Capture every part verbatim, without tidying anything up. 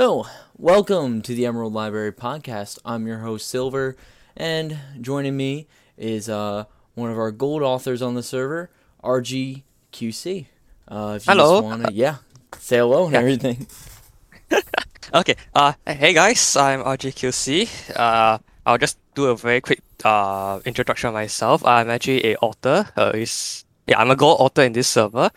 So, welcome to the Emerald Library Podcast. I'm your host, Silver, and joining me is uh, one of our gold authors on the server, R G Q C. Uh, if you hello. Just wanna, yeah, say hello and yeah. everything. Okay, uh, hey guys, I'm R G Q C. Uh, I'll just do a very quick uh, introduction of myself. I'm actually a author. Uh, is yeah, I'm a gold author in this server,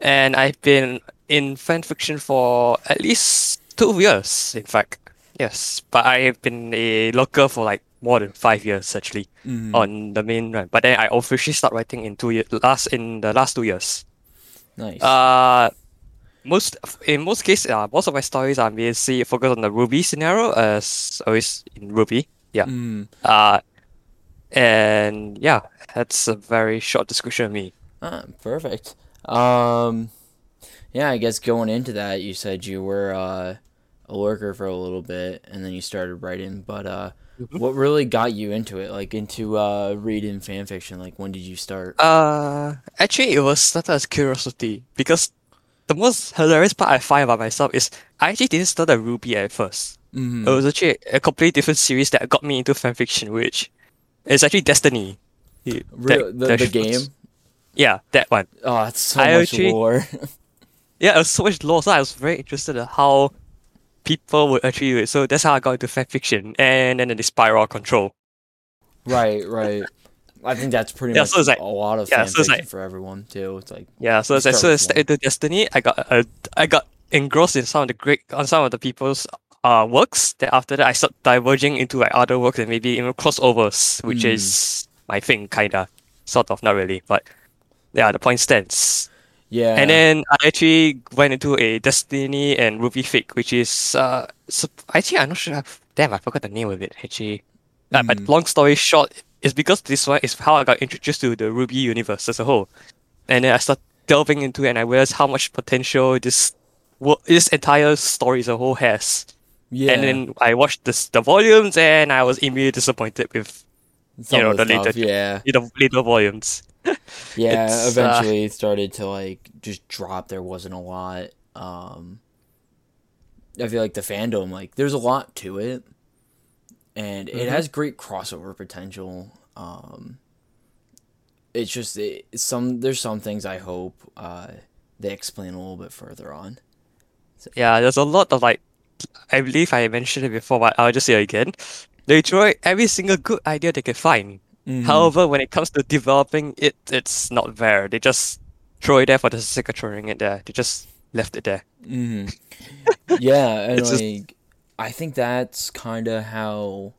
and I've been in fanfiction for at least two years, in fact. Yes, but I've been a lurker for like more than five years actually mm. on the main run. But then I officially start writing in two years, last in the last two years. Nice. Uh, most in most cases, uh, most of my stories are basically focused on the Ruby scenario, as always in Ruby. Yeah. Mm. Uh, and yeah, that's a very short description of me. Ah, perfect. Um, yeah, I guess going into that, you said you were uh, a lurker for a little bit, and then you started writing. But uh, mm-hmm. what really got you into it, like into uh, reading fanfiction? Like, when did you start? Uh, actually, it was started as curiosity, because the most hilarious part I find about myself is I actually didn't start at Ruby at first. Mm-hmm. It was actually a completely different series that got me into fanfiction, which is actually Destiny. That, Real, the that the game? Was, yeah, that one. Oh, it's so I much actually, lore. Yeah, it was so much lore, so I was very interested in how people would actually do it. So that's how I got into fanfiction, and then the spiral control. Right, right. I think that's pretty yeah, much so like, a lot of yeah, fanfiction so like, for everyone too. It's like yeah, so it's like so it's into Destiny. I got uh, I got engrossed in some of the great on some of the people's uh, works. Then after that, I started diverging into like other works and maybe even crossovers, which mm. is my thing, kinda, sort of, not really, but yeah, the point stands. Yeah, and then I actually went into a Destiny and Ruby fic, which is uh, actually I'm not sure. I've, damn, I forgot the name of it. Actually, mm. but long story short. It's because this one is how I got introduced to the Ruby universe as a whole. And then I started delving into it and I realized how much potential this well, this entire story as a whole has. Yeah. And then I watched this, the volumes and I was immediately disappointed with Some you know, the, the later, yeah. later, later volumes. Yeah, it's, eventually uh, it started to like just drop. There wasn't a lot. Um, I feel like the fandom, like there's a lot to it. And mm-hmm. it has great crossover potential. Um, it's just it, some there's some things I hope uh, they explain a little bit further on. So. Yeah, there's a lot of like, I believe I mentioned it before, but I'll just say it again. They try every single good idea they can find. Mm-hmm. However, when it comes to developing it, it's not there. They just throw it there for the sake of throwing it there. They just left it there. Mm-hmm. Yeah, and like. Just, I think that's kind of how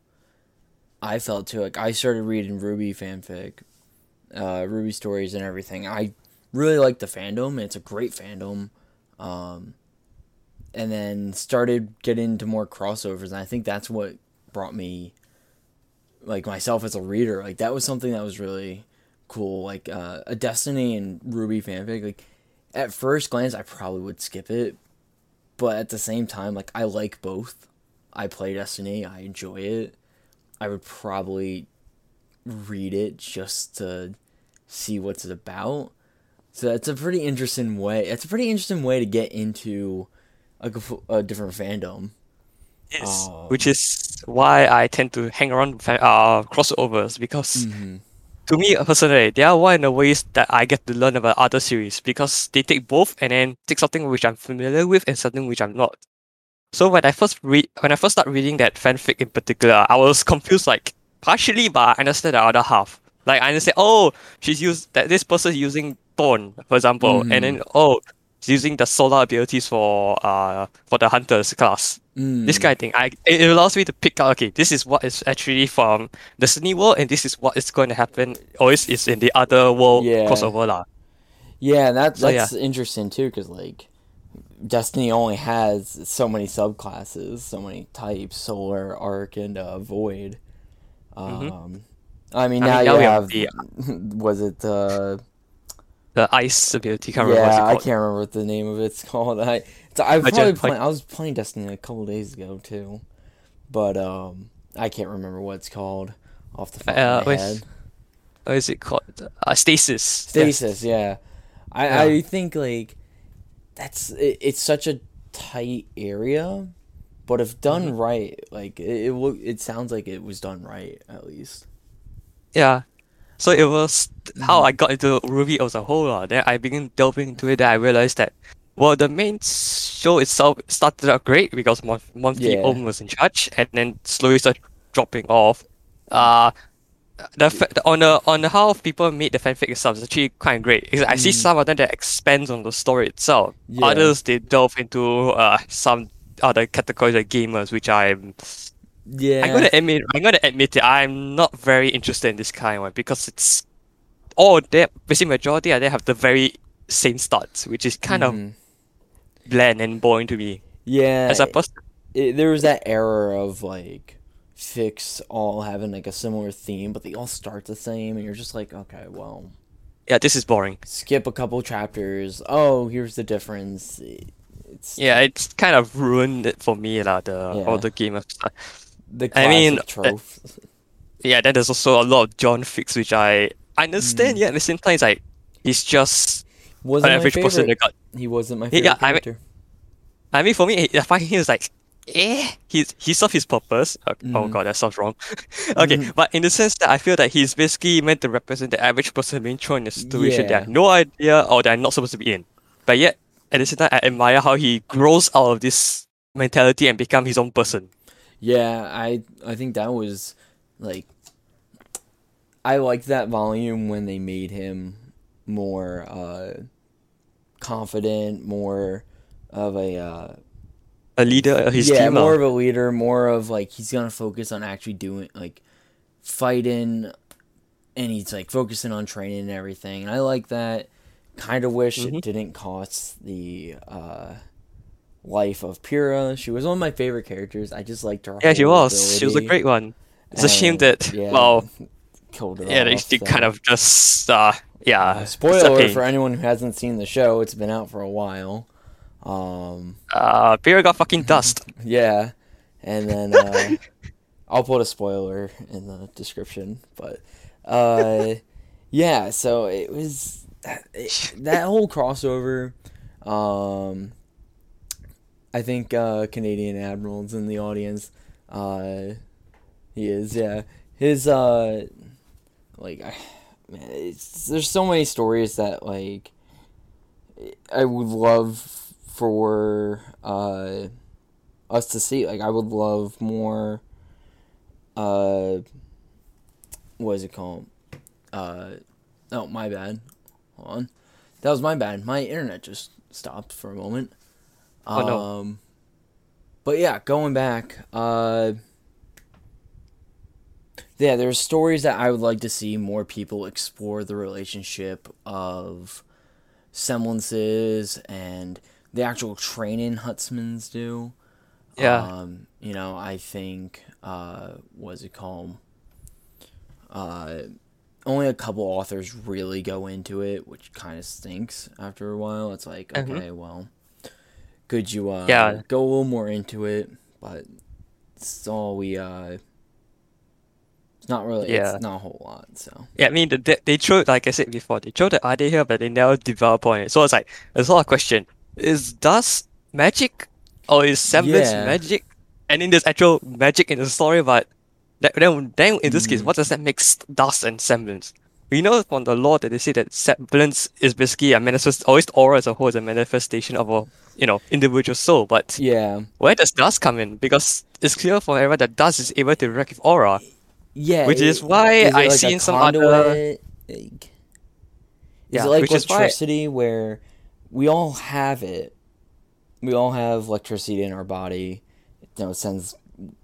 I felt too. Like I started reading Ruby fanfic, uh, Ruby stories and everything. I really like the fandom. It's a great fandom. Um, and then started getting into more crossovers. And I think that's what brought me, like myself as a reader, like that was something that was really cool. Like uh, a Destiny and Ruby fanfic, like at first glance, I probably would skip it. But at the same time, like, I like both. I play Destiny. I enjoy it. I would probably read it just to see what's it about. So that's a pretty interesting way. That's a pretty interesting way to get into a, a different fandom. Yes, um, which is why I tend to hang around uh, crossovers. Because mm-hmm. to me, personally, they are one of the ways that I get to learn about other series because they take both and then take something which I'm familiar with and something which I'm not. So when I first read, when I first started reading that fanfic in particular, I was confused, like partially, but I understood the other half. Like I understand, oh, she's used that this person is using Thorn, for example, mm. and then oh, she's using the solar abilities for uh for the hunters class. Mm. This kind of thing. I it allows me to pick out, okay, this is what is actually from the Sydney world and this is what is going to happen or is, is in the other world yeah. crossover la. Yeah, that, that's so, yeah. interesting too because like Destiny only has so many subclasses, so many types, Solar, Arc, and uh, Void. Um, mm-hmm. I mean, now I mean, you now have, the, was it the... The Ice ability, can't remember yeah, what I can't remember what the name of it's called. I so I, probably play, play. I was playing Destiny a couple days ago too, but um, I can't remember what it's called off the top uh, of my head. What is it called? Uh, stasis. Stasis, yeah. yeah. I yeah. I think like that's it, it's such a tight area But if done mm-hmm. right, like it, it it sounds like it was done right at least. Yeah. So it was how I got into RWBY as a whole. Uh, then I began delving into it. Then I realized that, well, the main show itself started out great because Mon- Monty yeah. Oum was in charge, and then slowly started dropping off. Uh, the fa- on the on how people made the fanfic itself is actually quite great. I see mm. some of them that expands on the story itself. Yeah. Others they delve into uh some other categories of gamers, which I'm. Yeah, I'm gonna admit. I'm gonna admit it. I'm not very interested in this kind of one because it's all the basically majority of them have the very same starts, which is kind mm. of bland and boring to me. Yeah, as a person, it, there was that era of like fics all having like a similar theme, but they all start the same, and you're just like, okay, well, yeah, this is boring. Skip a couple chapters. Oh, here's the difference. It's, yeah, it's kind of ruined it for me, like, the yeah. all the game of stuff. The I mean, trope. Yeah. Then there's also a lot of John Fix, which I understand. Mm. Yeah, at the same time, it's like he's just wasn't an average favorite. person. That got... He wasn't my favorite yeah, character. I mean, I mean, for me, I find him was like, eh, he's he served his purpose. Oh, mm. oh god, that sounds wrong. okay, mm. But in the sense that I feel that he's basically meant to represent the average person being thrown in a situation yeah. they have no idea or they're not supposed to be in. But yet, at the same time, I admire how he grows out of this mentality and become his own person. Yeah, I I think that was, like, I liked that volume when they made him more uh, confident, more of a... Uh, a leader of his yeah, team. Yeah, more of a leader, more of, like, he's gonna focus on actually doing, like, fighting, and he's, like, focusing on training and everything. And I like that. Kind of wish mm-hmm. it didn't cost the... Uh, life of Pyrrha. She was one of my favorite characters. I just liked her. Yeah, she was. Ability. She was a great one. It's and, a shame that yeah, well, killed her. Yeah, off, she so. kind of just uh, yeah. Uh, spoiler okay. for anyone who hasn't seen the show. It's been out for a while. Um, uh, Pyrrha got fucking dust. yeah, and then uh, I'll put a spoiler in the description. But uh, yeah, so it was it, that whole crossover. Um, I think uh, Canadian Admiral's in the audience. Uh, he is, yeah. His, uh, like, I, man, it's, there's so many stories that, like, I would love for uh, us to see. Like, I would love more, uh, what is it called? Uh, oh, my bad. Hold on. That was my bad. My internet just stopped for a moment. Oh, no. Um, but yeah, going back, uh, yeah, there's stories that I would like to see more people explore the relationship of semblances and the actual training Huntsmans do. Yeah. Um, you know, I think, uh, what's it called? Uh, only a couple authors really go into it, which kind of stinks after a while. It's like, okay, mm-hmm. well... Could you uh, yeah. go a little more into it? But it's all we. Uh, it's not really. Yeah. It's not a whole lot. So. Yeah, I mean, they they showed, like I said before, they showed the idea here, but they never developed on it. So it's like there's a lot of question: is dust magic, or is semblance yeah. magic? And then there's actual magic in the story, but that, then then in this mm. case, what does that mix dust and semblance? We know from the law that they say that semblance is basically a manifest, or its aura as a whole is a manifestation of a, you know, individual soul. But yeah, where does dust come in? Because it's clear for everyone that dust is able to react with aura. Yeah, which it, is why is I like see in some other. Like, yeah, is it like which electricity is why... where we all have it? We all have electricity in our body. You know, it sends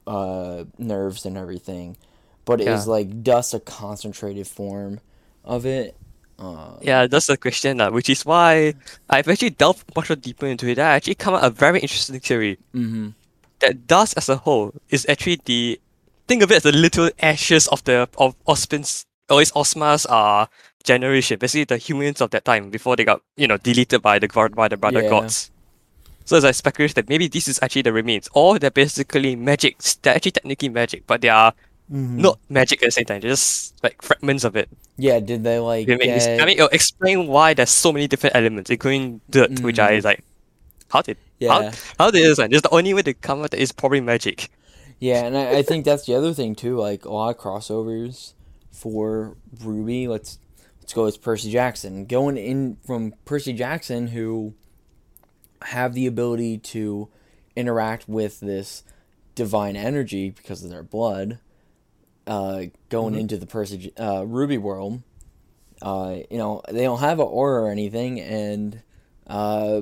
uh, nerves and everything. But it yeah. is like dust a concentrated form of it. Uh, yeah, that's the question, uh, which is why I've actually delved much deeper into it. I actually come up with a very interesting theory mm-hmm. that dust as a whole is actually the think of it as the little ashes of the of Ozpin's or his Ozma's uh generation, basically the humans of that time before they got you know deleted by the by the brother yeah. gods. So as I speculate that maybe this is actually the remains, or they're basically magic. They're actually technically magic, but they are. Mm-hmm. Not magic at the same time, just like fragments of it. Yeah, did they like? Did get... this... I mean, it'll explain why there's so many different elements, including dirt, mm-hmm. which I like. How did? Yeah. How, how did this end? It's the only way to come out is probably magic. Yeah, and I, I think that's the other thing too. Like a lot of crossovers for Ruby. Let's let's go with Percy Jackson. Going in from Percy Jackson, who have the ability to interact with this divine energy because of their blood. Uh, going mm-hmm. into the Percy uh, Ruby world, uh, you know they don't have an aura or anything, and uh,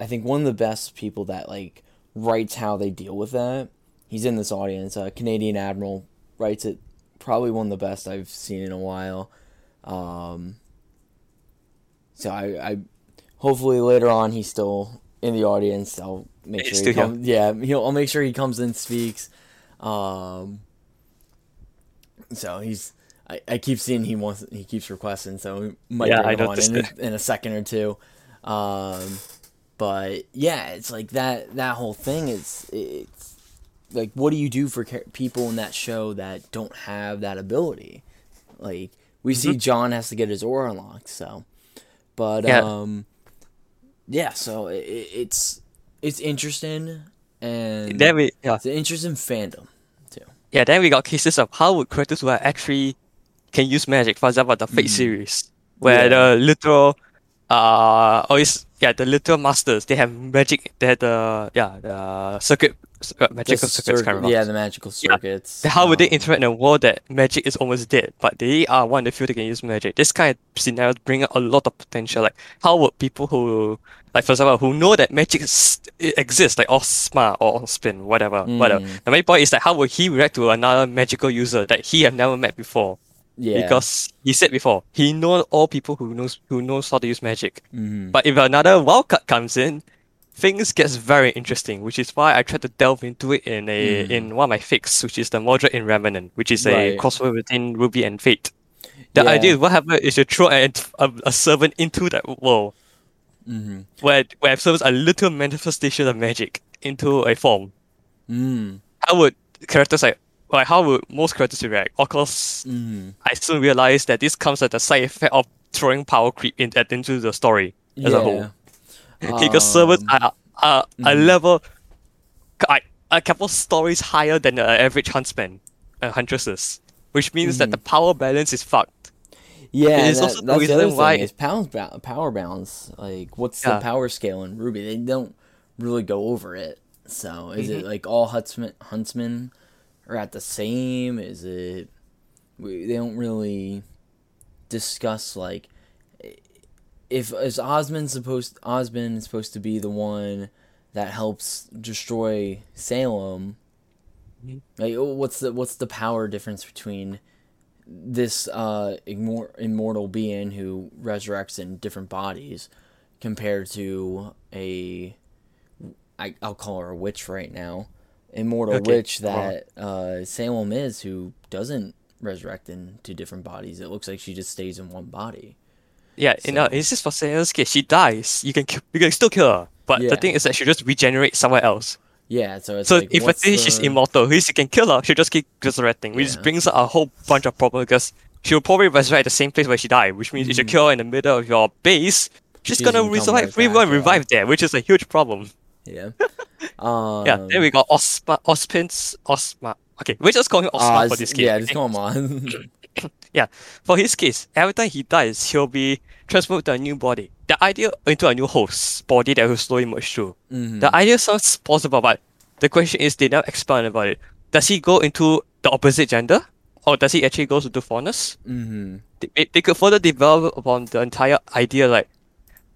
I think one of the best people that like writes how they deal with that. He's in this audience. Uh, Canadian Admiral writes it. Probably one of the best I've seen in a while. Um, so I, I hopefully later on he's still in the audience. I'll make sure he comes. Yeah, he'll, I'll make sure he comes and speaks. Um, so he's. I, I keep seeing he wants. He keeps requesting. So we might yeah, bring him on in, in a second or two. Um, but yeah, it's like that. That whole thing is. It's like, what do you do for car- people in that show that don't have that ability? Like we mm-hmm. see, John has to get his aura unlocked. So, but yeah. um, yeah. So it, it's it's interesting and then we, yeah. it's an interesting fandom. Yeah, then we got cases of how would characters who actually can use magic, for example, the Fate mm. series, where yeah. the literal, uh, always yeah, the literal masters they have magic. They had the yeah the circuit, uh, magical the circuits, cir- kind of yeah, the magical circuits. Yeah. How um, would they interact in a world that magic is almost dead, but they are one of the few that can use magic? This kind of scenarios bring out a lot of potential. Like, how would people who, like for example, who know that magic is, exists, like Ozma or Ozpin, whatever, mm. whatever. The main point is that how would he react to another magical user that he have never met before? Yeah. Because he said before, he knows all people who knows who knows how to use magic. Mm. But if another wild card comes in, things gets very interesting, which is why I tried to delve into it in a mm. in one of my fics, which is the Mordred in Remnant, which is right. a crossover between Ruby and Fate. The yeah. idea is what happens is you throw a, a, a servant into that world. Mm-hmm. Where where serves a little manifestation of magic into a form. Mm. How would characters like like how would most characters react? Of course, mm. I soon realized that this comes at the side effect of throwing power creep in, at, into the story yeah. as a whole. Um, because servants are, are mm. a level, a, a couple stories higher than the average huntsman, uh, huntresses, which means mm. that the power balance is fucked. Yeah, it's that, also that's the other why... thing is power, power balance. Like, what's yeah. the power scale in Ruby? They don't really go over it. So, is mm-hmm. it like all huntsmen, huntsmen are at the same? Is it... They don't really discuss, like... If is Ozpin supposed, Ozpin is supposed to be the one that helps destroy Salem, mm-hmm. like, what's the what's the power difference between... this uh, immor- immortal being who resurrects in different bodies compared to a, I, I'll call her a witch right now, immortal okay. witch that uh, Salem is, who doesn't resurrect into different bodies. It looks like she just stays in one body. Yeah, so. you know, it's just for Salem's case. She dies. You can you can still kill her, but yeah. the thing is that she just regenerates somewhere else. Yeah, so it's so like, if I think the... she's immortal, who she can kill her, she'll just keep resurrecting, which yeah. brings up a whole bunch of problems, because she'll probably resurrect at the same place where she died, which means mm-hmm. if you kill her in the middle of your base, she's, she's gonna resurrect, we won't revive there, which is a huge problem. Yeah. Um... yeah, then we got Ozma, Ozpin's, Ozma, okay, we're just calling him Ozma uh, for this case. Yeah, just come on. Yeah, for his case, every time he dies, he'll be transferred to a new body. The idea into a new host body that will slowly merge through. Mm-hmm. The idea sounds possible, but the question is, they never expand about it. Does he go into the opposite gender, or does he actually go to the foreigners? Mm-hmm. They, they could further develop upon the entire idea, like,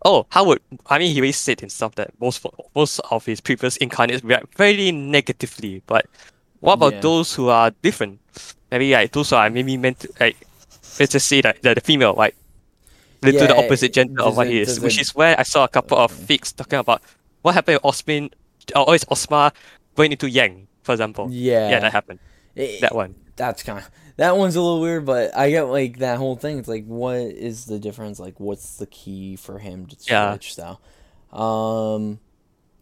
oh, how would I mean? He always said in stuff that most most of his previous incarnates react very negatively, but what about yeah. those who are different? Maybe like those who are maybe meant to, like, let's just say that, that the female, like, yeah, to the opposite gender of what it is, which is where I saw a couple okay. of fics talking about what happened with Ozpin, or always Ozma going into Yang, for example. Yeah, yeah, that happened. It, that one. That's kind of that one's a little weird, but I get like that whole thing. It's like, what is the difference? Like, what's the key for him to switch? Yeah. So, um.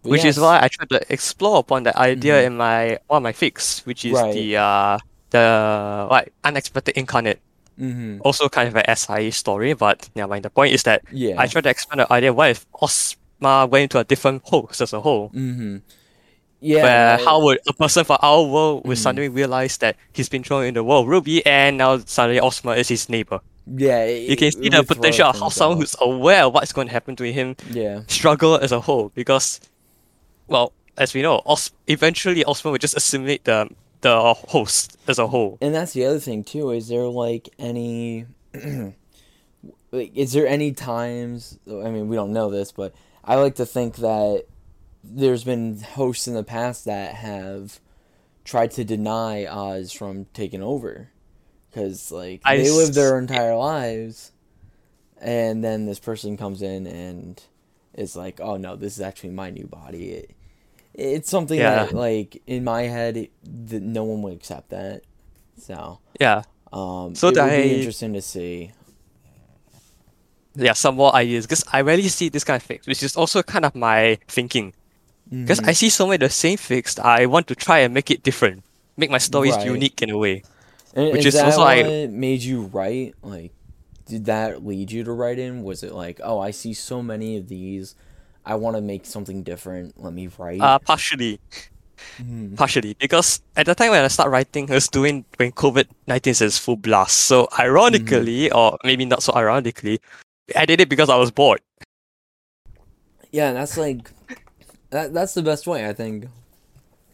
Which yes. is why I tried to explore upon that idea mm-hmm. in my one of my fics, which is right. the uh the like Unexpected Incarnate. Mm-hmm. Also kind of an S I E story, but never mind. The point is that yeah. I tried to expand the idea, what if Oz Sigma went to a different host as a whole. Mm-hmm. Yeah. Where how would a person from our world would mm-hmm. suddenly realize that he's been thrown in the world of RWBY, and now suddenly Ozma is his neighbor. Yeah. It, you can see the potential of how someone who's aware of what's going to happen to him yeah. struggle as a whole, because, well, as we know, Oz- eventually Ozma will just assimilate the the host as a whole. And that's the other thing too. Is there like any? Like, is there any times, I mean, we don't know this, but I like to think that there's been hosts in the past that have tried to deny Oz from taking over. Because, like, I they lived their entire lives, and then this person comes in and is like, oh, no, this is actually my new body. It, it's something yeah. that, like, in my head, it, that no one would accept that. So, yeah. Um, so it that would be I... interesting to see. Yeah, some more ideas, because I rarely see this kind of fix, which is also kind of my thinking. Because mm-hmm. I see so many of the same fix, I want to try and make it different, make my stories right. unique in a way. And which is, is that also what I... made you write? Like, did that lead you to write in? Was it like, oh, I see so many of these, I want to make something different, let me write? Uh, partially. Mm-hmm. Partially, because at the time when I started writing, I was doing when covid nineteen is at full blast. So ironically, mm-hmm. or maybe not so ironically, I did it because I was bored. Yeah, that's like, that, that's the best way, I think.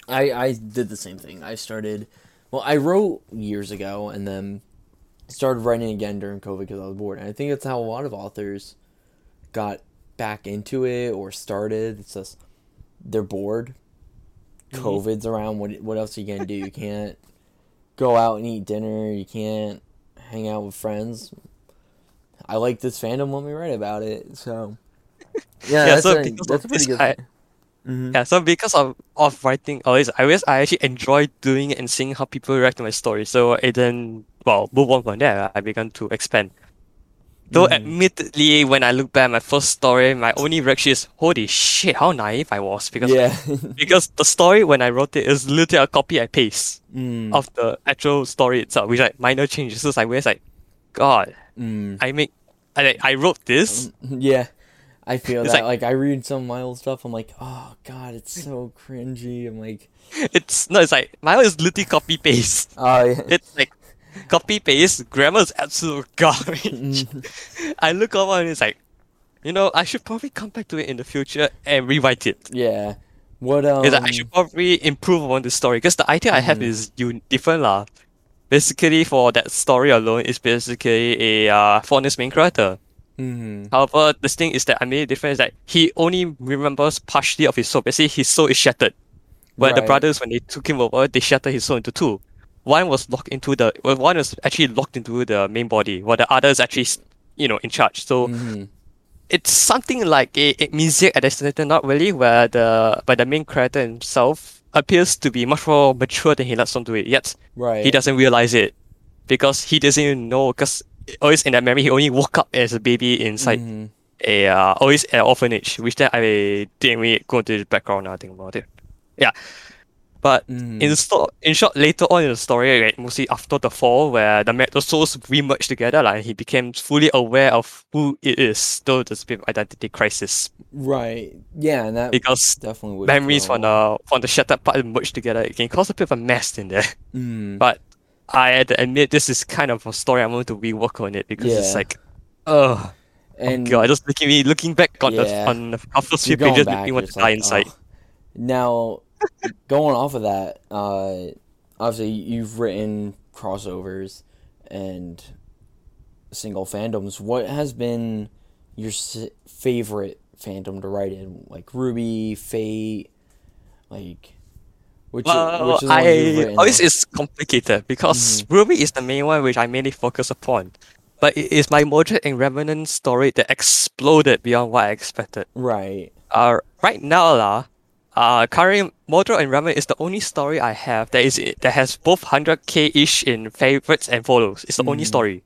I I did the same thing. I started, well, I wrote years ago and then started writing again during COVID because I was bored. And I think that's how a lot of authors got back into it or started. It's just, they're bored. COVID's around. What what else are you going to do? You can't go out and eat dinner. You can't hang out with friends. I like this fandom, let me write about it. So, yeah, yeah that's, so a, that's a pretty good I, mm-hmm. Yeah, so because of, of writing, I guess I actually enjoy doing it and seeing how people react to my story. So it then, well, move on from there. I began to expand. Though mm. admittedly, when I look back at my first story, my only reaction is, holy shit, how naive I was. Because yeah. because the story, when I wrote it, is literally a copy I paste mm. of the actual story itself, which like minor changes. So it's like, where's like, God, mm. I make, I I wrote this. Yeah, I feel that. Like, like, I read some of my old stuff, I'm like, oh, God, it's so cringy. I'm like... It's, no, it's like, mine is literally copy-paste. Oh, yeah. It's like, copy-paste, grammar is absolute garbage. Mm. I look over and it's like, you know, I should probably come back to it in the future and rewrite it. Yeah. What, um... It's like, I should probably improve on the story, because the idea mm. I have is un- different, lah. Basically, for that story alone, it's basically a uh, Faunus main character. Mm-hmm. However, the thing is that I made a difference that he only remembers partially of his soul. Basically, his soul is shattered. Where right. the brothers, when they took him over, they shattered his soul into two. One was locked into the well, one was actually locked into the main body, while the other is actually, you know, in charge. So mm-hmm. it's something like a, a music at the not really, where the but the main character himself appears to be much more mature than he lets on to it, yet right. he doesn't realize it because he doesn't even know, because always in that memory he only woke up as a baby inside mm-hmm. a uh, always an orphanage, which then I didn't really go into the background now I think about it. Yeah. But mm-hmm. in, sto- in short, later on in the story, right, mostly after the fall, where the, ma- the souls re-merged together, like, he became fully aware of who it is, though there's a bit of identity crisis. Right. Yeah, and that because definitely memories from the, from the shattered part merged together, it can cause a bit of a mess in there. Mm. But I had to admit, this is kind of a story I want to rework on it, because yeah. it's like, oh, and oh God, just making me, looking back on, yeah. the, on the first few pages, making me want to die inside. Oh. Now... Going off of that, uh, obviously you've written crossovers and single fandoms. What has been your s- favorite fandom to write in? Like RWBY, Fate, like which? Well, which is I oh, this is complicated because mm-hmm. RWBY is the main one which I mainly focus upon, but it is my Mordred in Remnant story that exploded beyond what I expected. Right. Uh, right now, lah. Uh, currently, Mordred in Remnant is the only story I have that is that has both one hundred k-ish in favorites and follows. It's the mm. only story.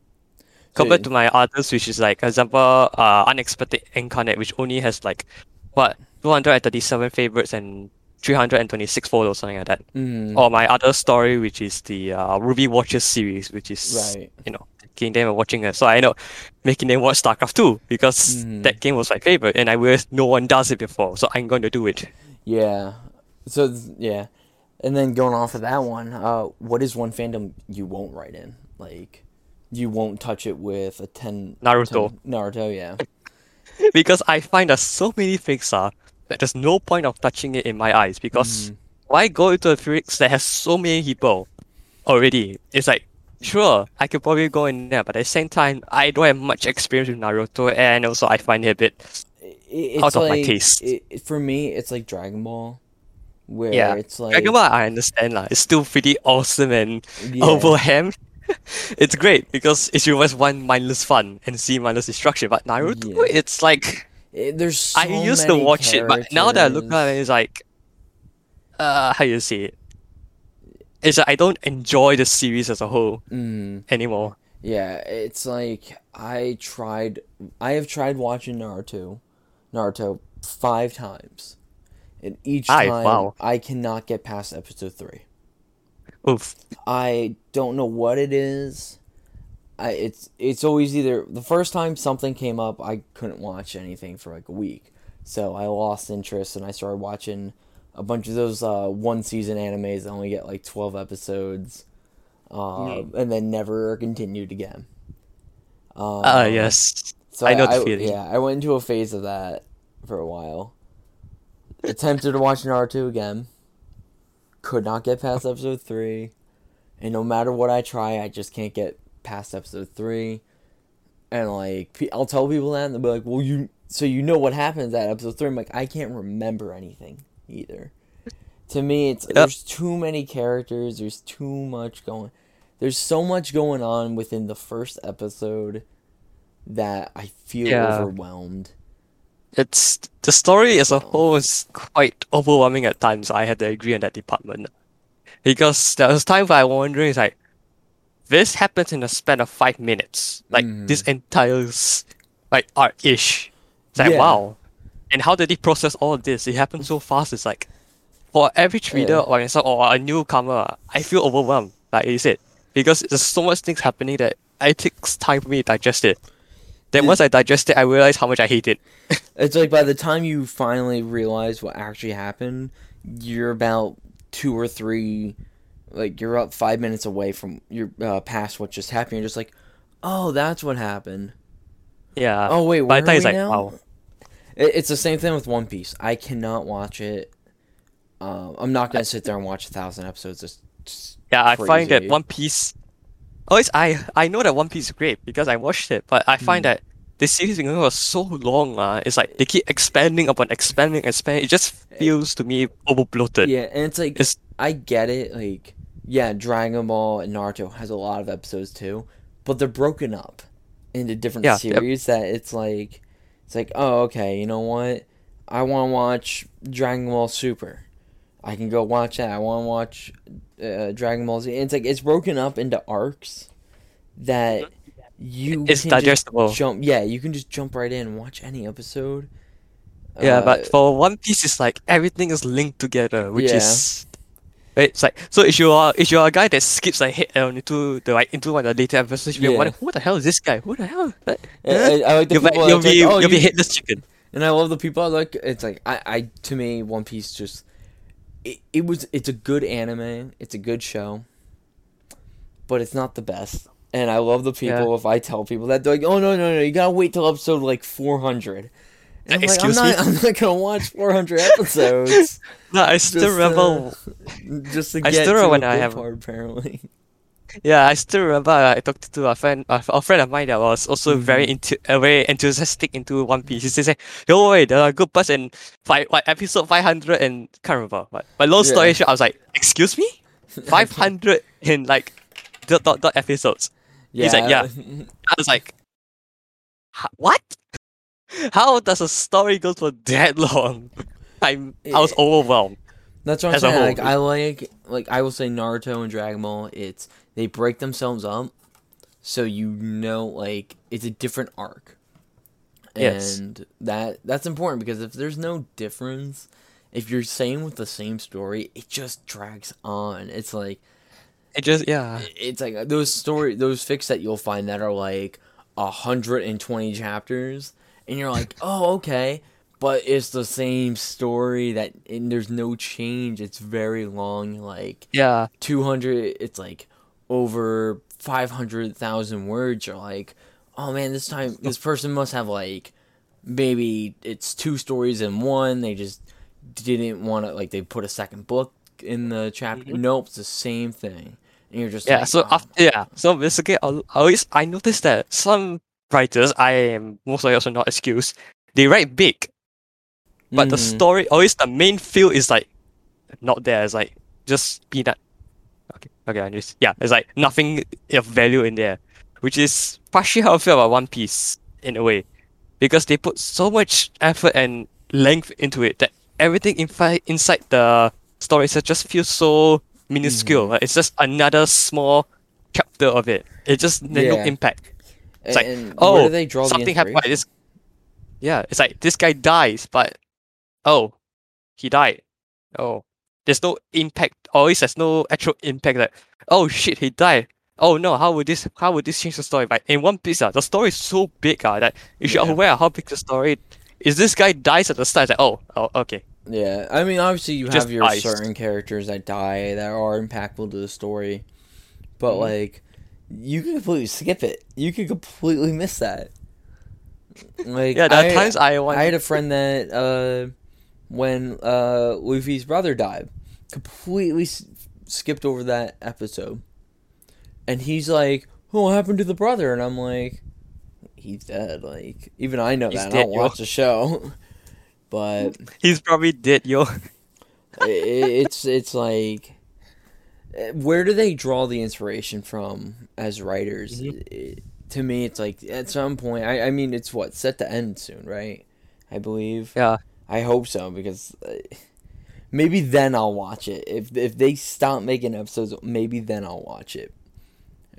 Compared See. to my others, which is like, for example, uh, Unexpected Incarnate, which only has like, what, two hundred thirty-seven favorites and three hundred twenty-six follows, something like that. Mm. Or my other story, which is the uh, RWBY Watchers series, which is, right. you know, making them watching it. So I end up making them watch StarCraft two because mm. that game was my favorite, and I realized no one does it before, so I'm going to do it. Yeah. So, yeah. And then going off of that one, uh, what is one fandom you won't write in? Like, you won't touch it with a ten... Naruto. ten, Naruto, yeah. Because I find that so many things are that there's no point of touching it in my eyes, because mm. why go into a physics that has so many people already? It's like, sure, I could probably go in there, but at the same time, I don't have much experience with Naruto, and also I find it a bit it's out like, of my taste. It, for me, it's like Dragon Ball. Where yeah. it's like... Dragon Ball, I understand. Like, it's still pretty awesome and yeah. overham. It's great because it's just one mindless fun and see mindless destruction. But Naruto, yeah. it's like... It, there's so I used to watch characters. It, but now that I look at it, it's like... Uh, how do you say it? It's like I don't enjoy the series as a whole mm. anymore. Yeah, it's like I tried... I have tried watching Naruto, Naruto five times. And each I, time, wow. I cannot get past episode three. Oof. I don't know what it is. I it's it's always either... The first time something came up, I couldn't watch anything for like a week. So I lost interest and I started watching a bunch of those uh, one-season animes that only get like twelve episodes. Uh, mm. And then never continued again. Ah, um, uh, yes. So I know I, the feeling. I, yeah, I went into a phase of that for a while. Attempted to watch Naruto again. Could not get past episode three. And no matter what I try, I just can't get past episode three. And, like, I'll tell people that, and they'll be like, well, you... So you know what happens at episode three. I'm like, I can't remember anything either. To me, it's yep. there's too many characters. There's too much going... There's so much going on within the first episode that I feel yeah. overwhelmed. It's the story as a whole is quite overwhelming at times. I had to agree on that department, because there was times where I was wondering, it's like, this happens in a span of five minutes, like mm. this entire like art ish. It's like yeah. wow, and how did they process all of this? It happened so fast. It's like for every reader yeah. or myself or a newcomer, I feel overwhelmed. Like you said, because there's so much things happening that it takes time for me to digest it. Then once I digest it, I realized how much I hate it. It's like by the time you finally realize what actually happened, you're about two or three, like you're up five minutes away from your uh, past what just happened. You're just like, oh, that's what happened. Yeah. Oh wait, where are we like, now? Wow. It, it's the same thing with One Piece. I cannot watch it. Uh, I'm not gonna sit there and watch a thousand episodes. It's, it's yeah, I crazy. Find that One Piece. Always, I I know that One Piece is great because I watched it, but I find mm. that this series was so long. Uh, it's like they keep expanding upon expanding, expanding. It just feels to me overbloated. Yeah, and it's like it's... I get it. Like, yeah, Dragon Ball and Naruto has a lot of episodes too, but they're broken up into different yeah, series. Yep. That it's like it's like oh okay, you know what? I want to watch Dragon Ball Super. I can go watch that. I want to watch uh, Dragon Ball Z. And it's like it's broken up into arcs that you it's can digestible. Just jump. Yeah, you can just jump right in and watch any episode. Yeah, uh, but for One Piece, it's like everything is linked together, which yeah. is it's like so. If you are if you are a guy that skips like head on into the like into one of the later episodes, you'll yeah. be wondering who the hell is this guy? Who the hell? Like, I, I like the you'll, like, you'll be like, oh, you'll you... be headless chicken. And I love the people. Like it's like I, I to me One Piece just. It, it was it's a good anime, it's a good show, but it's not the best. And I love the people yeah. if I tell people that they're like, oh no no no, you gotta wait till episode like four hundred. And I'm Excuse like, I'm not, me. I'm not gonna watch four hundred episodes. No, I still just, remember. Uh, just to get I still remember to when I have part, apparently. Yeah, I still remember I talked to a friend, a friend of mine that was also mm-hmm. very into, uh, very enthusiastic into One Piece. He said, "Don't worry, there are good parts in five, like, episode five hundred and can't remember." But my long story yeah. short, I was like, "Excuse me, five hundred and like dot dot dot episodes." Yeah. He's like, "Yeah." I was like, "What? How does a story go for that long?" I'm, I was overwhelmed. That's what I'm saying. Like I like, like I will say, Naruto and Dragon Ball. It's They break themselves up, so you know, like, it's a different arc. Yes. And that that's important, because if there's no difference, if you're saying with the same story, it just drags on. It's like, It just, yeah. It's like those story, those fics that you'll find that are like one hundred twenty chapters, and you're like, oh, okay. But it's the same story that, and there's no change. It's very long, like yeah, two hundred. It's like over five hundred thousand words. You're like, oh man, this time this person must have like maybe it's two stories in one. They just didn't want to like they put a second book in the chapter. Mm-hmm. Nope, it's the same thing. And you're just yeah. Like, so oh. after, yeah, so basically, I'll, I always I noticed that some writers, I am most likely also not excused. They write big. But the story, always the main feel is like not there. It's like just peanut. Okay, okay, I just yeah. It's like nothing of value in there, which is partially how I feel about One Piece in a way, because they put so much effort and length into it that everything in fi- inside the story just feels so minuscule. Mm-hmm. Like it's just another small chapter of it. It just there's yeah. no impact. It's and, like and oh, where do they draw something the happened. Like this. Yeah, it's like this guy dies, but. Oh, he died. Oh, there's no impact. Always, there's no actual impact. Like, oh shit, he died. Oh no, how would this? How would this change the story? Like in One Piece, uh, the story is so big, uh, that you should yeah. aware of how big the story is. This guy dies at the start. It's like, oh, oh, okay. Yeah, I mean, obviously you Just have your dies. certain characters that die that are impactful to the story, but mm-hmm. like, you can completely skip it. You can completely miss that. Like, yeah, there are times I want. I had a friend that. Uh, When uh, Luffy's brother died, completely s- skipped over that episode. And he's like, oh, what happened to the brother? And I'm like, he's dead. Like, even I know he's that. Dead, I don't yo. watch the show. But. He's probably dead, yo. it, it's, it's like, where do they draw the inspiration from as writers? Mm-hmm. It, it, to me, it's like, at some point, I, I mean, it's what? Set to end soon, right? I believe. Yeah. I hope so, because maybe then I'll watch it. If if they stop making episodes, maybe then I'll watch it.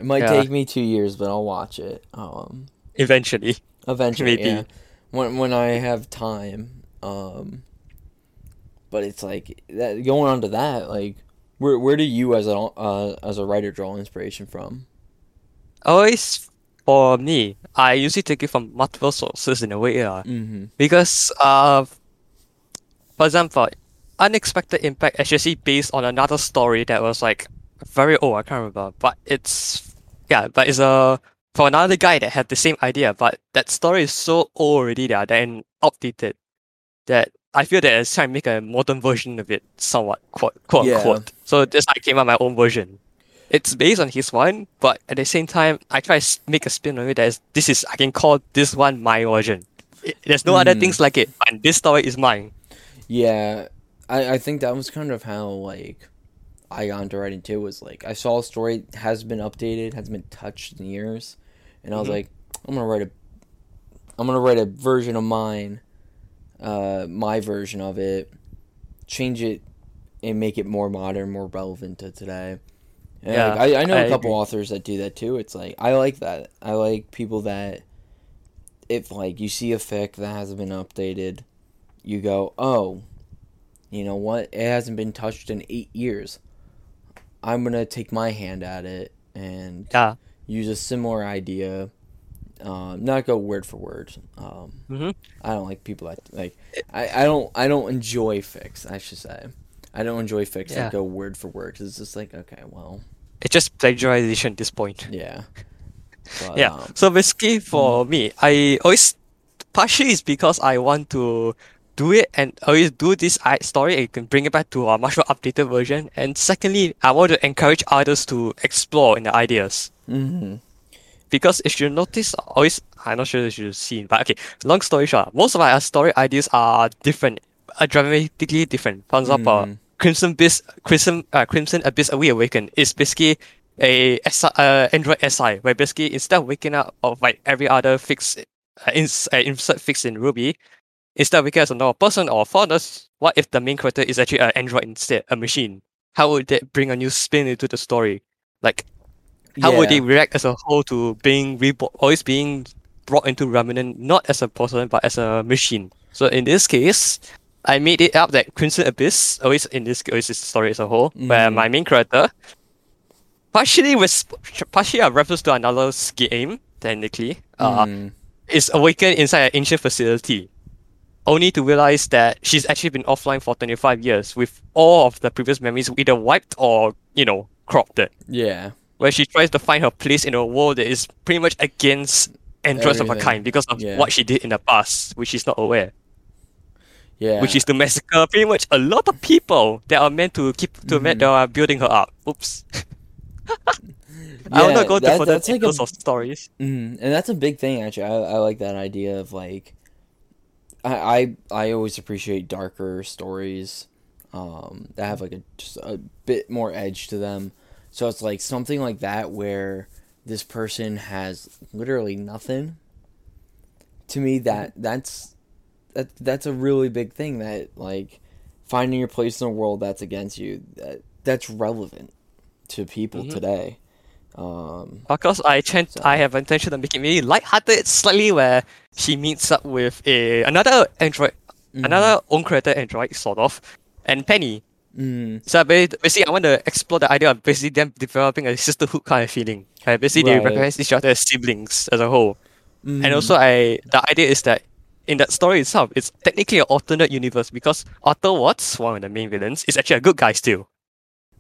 It might yeah. take me two years, but I'll watch it. Um, eventually. Eventually, maybe. yeah. When, when I have time. Um, but it's like, that, going on to that, like, where where do you as a, uh, as a writer draw inspiration from? Always, for me, I usually take it from multiple sources in a way. Uh, mm-hmm. Because... Uh, For example, Unexpected Impact actually based on another story that was like very old, I can't remember. But it's yeah, but it's a for another guy that had the same idea, but that story is so old already that and outdated that I feel that it's trying to make a modern version of it somewhat, quote quote yeah. unquote. So this I came out my own version. It's based on his one, but at the same time I try to make a spin on it that is, this is I can call this one my version. It, there's no mm. other things like it, and this story is mine. Yeah, I, I think that was kind of how, like, I got into writing, too, was, like, I saw a story has been updated, has been touched in years, and mm-hmm. I was like, I'm gonna write a, I'm gonna write a version of mine, uh, my version of it, change it, and make it more modern, more relevant to today. And yeah, like, I, I know I a couple agree. authors that do that, too. It's like, I like that. I like people that, if, like, you see a fic that hasn't been updated... You go, oh, you know what? It hasn't been touched in eight years. I'm going to take my hand at it and yeah. use a similar idea. Um, not go word for word. Um, mm-hmm. I don't like people that, like, I, I don't I don't enjoy fics, I should say. I don't enjoy fics yeah. that go word for word. Cause it's just like, okay, well. It's just plagiarization at this point. Yeah. But, yeah. Um, so basically for mm-hmm. me, I always, partially it's because I want to do it and always do this story and you can bring it back to a much more updated version. And secondly, I want to encourage others to explore in the ideas. Mm-hmm. Because if you notice, always, I'm not sure if you've seen, but okay, long story short, most of my story ideas are different, are dramatically different. For example, mm-hmm. Crimson Abyss, Crimson, uh, Crimson Abyss Awakened is basically a uh, Android S I, where basically instead of waking up of like every other fix, uh, ins- uh, insert fix in Ruby, instead of waking up as a normal person or foreigner, what if the main character is actually an android instead, a machine? How would that bring a new spin into the story? Like, how yeah. would they react as a whole to being reborn, always being brought into Remnant, not as a person, but as a machine? So in this case, I made it up that Crimson Abyss, always in this always is the story as a whole, mm-hmm. where my main character partially was partially a reference to another game, technically. Uh, mm. Is awakened inside an ancient facility, only to realize that she's actually been offline for twenty-five years, with all of the previous memories either wiped or, you know, cropped it. Yeah. Where she tries to find her place in a world that is pretty much against androids of her kind because of yeah. what she did in the past, which she's not aware. Yeah. Which is to massacre pretty much a lot of people that are meant to keep to mm. meant that are building her up. Oops. Yeah, I will not go that, to further details like of stories. Mm, and that's a big thing, actually. I, I like that idea of, like... I, I I always appreciate darker stories um, that have, like, a, just a bit more edge to them. So it's, like, something like that where this person has literally nothing. To me, that that's that that's a really big thing, that, like, finding your place in a world that's against you, that that's relevant to people mm-hmm. today. Um, because I ch- so. I have intention of making it really lighthearted slightly, where she meets up with a another android, mm. another uncredited android sort of, and Penny. Mm. So basically, I want to explore the idea of basically them developing a sisterhood kind of feeling. Like basically, right. they recognize each other as siblings as a whole, mm. and also I the idea is that in that story itself, it's technically an alternate universe because Otto Watts, one of the main villains, is actually a good guy still.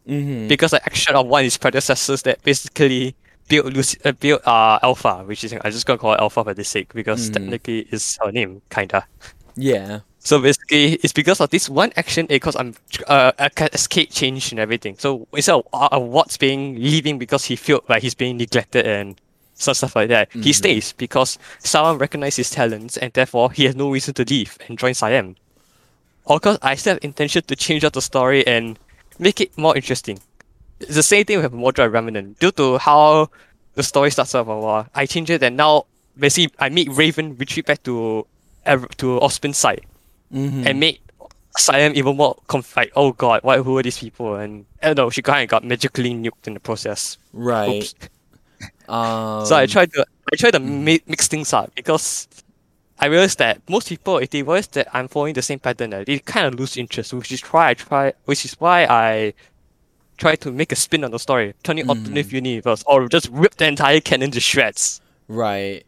Mm-hmm. Because the action of one of his predecessors that basically built uh, built uh, Alpha, which is, I'm just going to call it Alpha for this sake, because mm-hmm. technically it's her name, kinda. Yeah. So basically, it's because of this one action, it caused um, uh, a cascade change and everything. So instead of uh, Watts being leaving because he felt like he's being neglected and some stuff like that, mm-hmm. he stays because someone recognized his talents and therefore he has no reason to leave and join Siam. Of course, I still have intention to change up the story and make it more interesting. It's the same thing with Mordred in Remnant. Due to how the story starts off a while, I change it and now basically I make Raven retreat back to to Ozpin's side mm-hmm. and make Salem even more conf- like, oh god, why, who are these people? And I don't know, she kind of got magically nuked in the process. Right. um... So I tried to I tried to mi- mix things up because I realized that most people, if they realize that I'm following the same pattern, they kind of lose interest, which is why I try, which is why I try to make a spin on the story, turning mm. alternate universe, or just rip the entire canon to shreds. Right.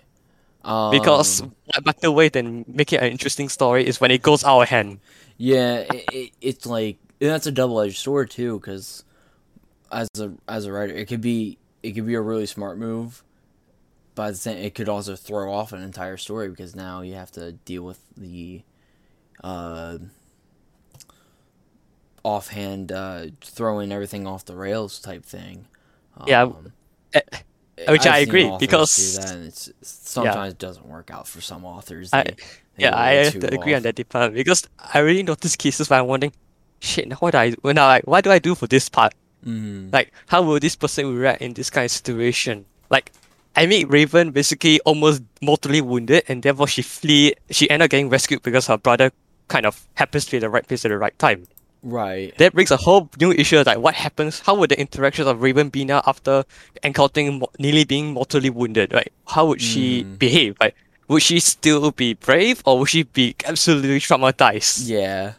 Um, because what better way than making an interesting story is when it goes out of hand. Yeah, it, it, it's like that's a double-edged sword too, because as a as a writer, it could be it could be a really smart move. But the same, it could also throw off an entire story because now you have to deal with the uh, offhand, uh, throwing everything off the rails type thing. Um, yeah, I, which I agree because do that and it's, sometimes yeah. it doesn't work out for some authors. They, I, they yeah, I have to off. agree on that department because I really notice cases where I'm wondering, shit, now what do I when I like, what do I do for this part? Mm. Like, how will this person react in this kind of situation? Like. I made Raven basically almost mortally wounded, and therefore she flee. She ended up getting rescued because her brother kind of happens to be at the right place at the right time. Right. That brings a whole new issue of like what happens. How would the interactions of Raven be now after encountering nearly being mortally wounded? Right. How would she mm. behave? Like, would she still be brave, or would she be absolutely traumatized? Yeah.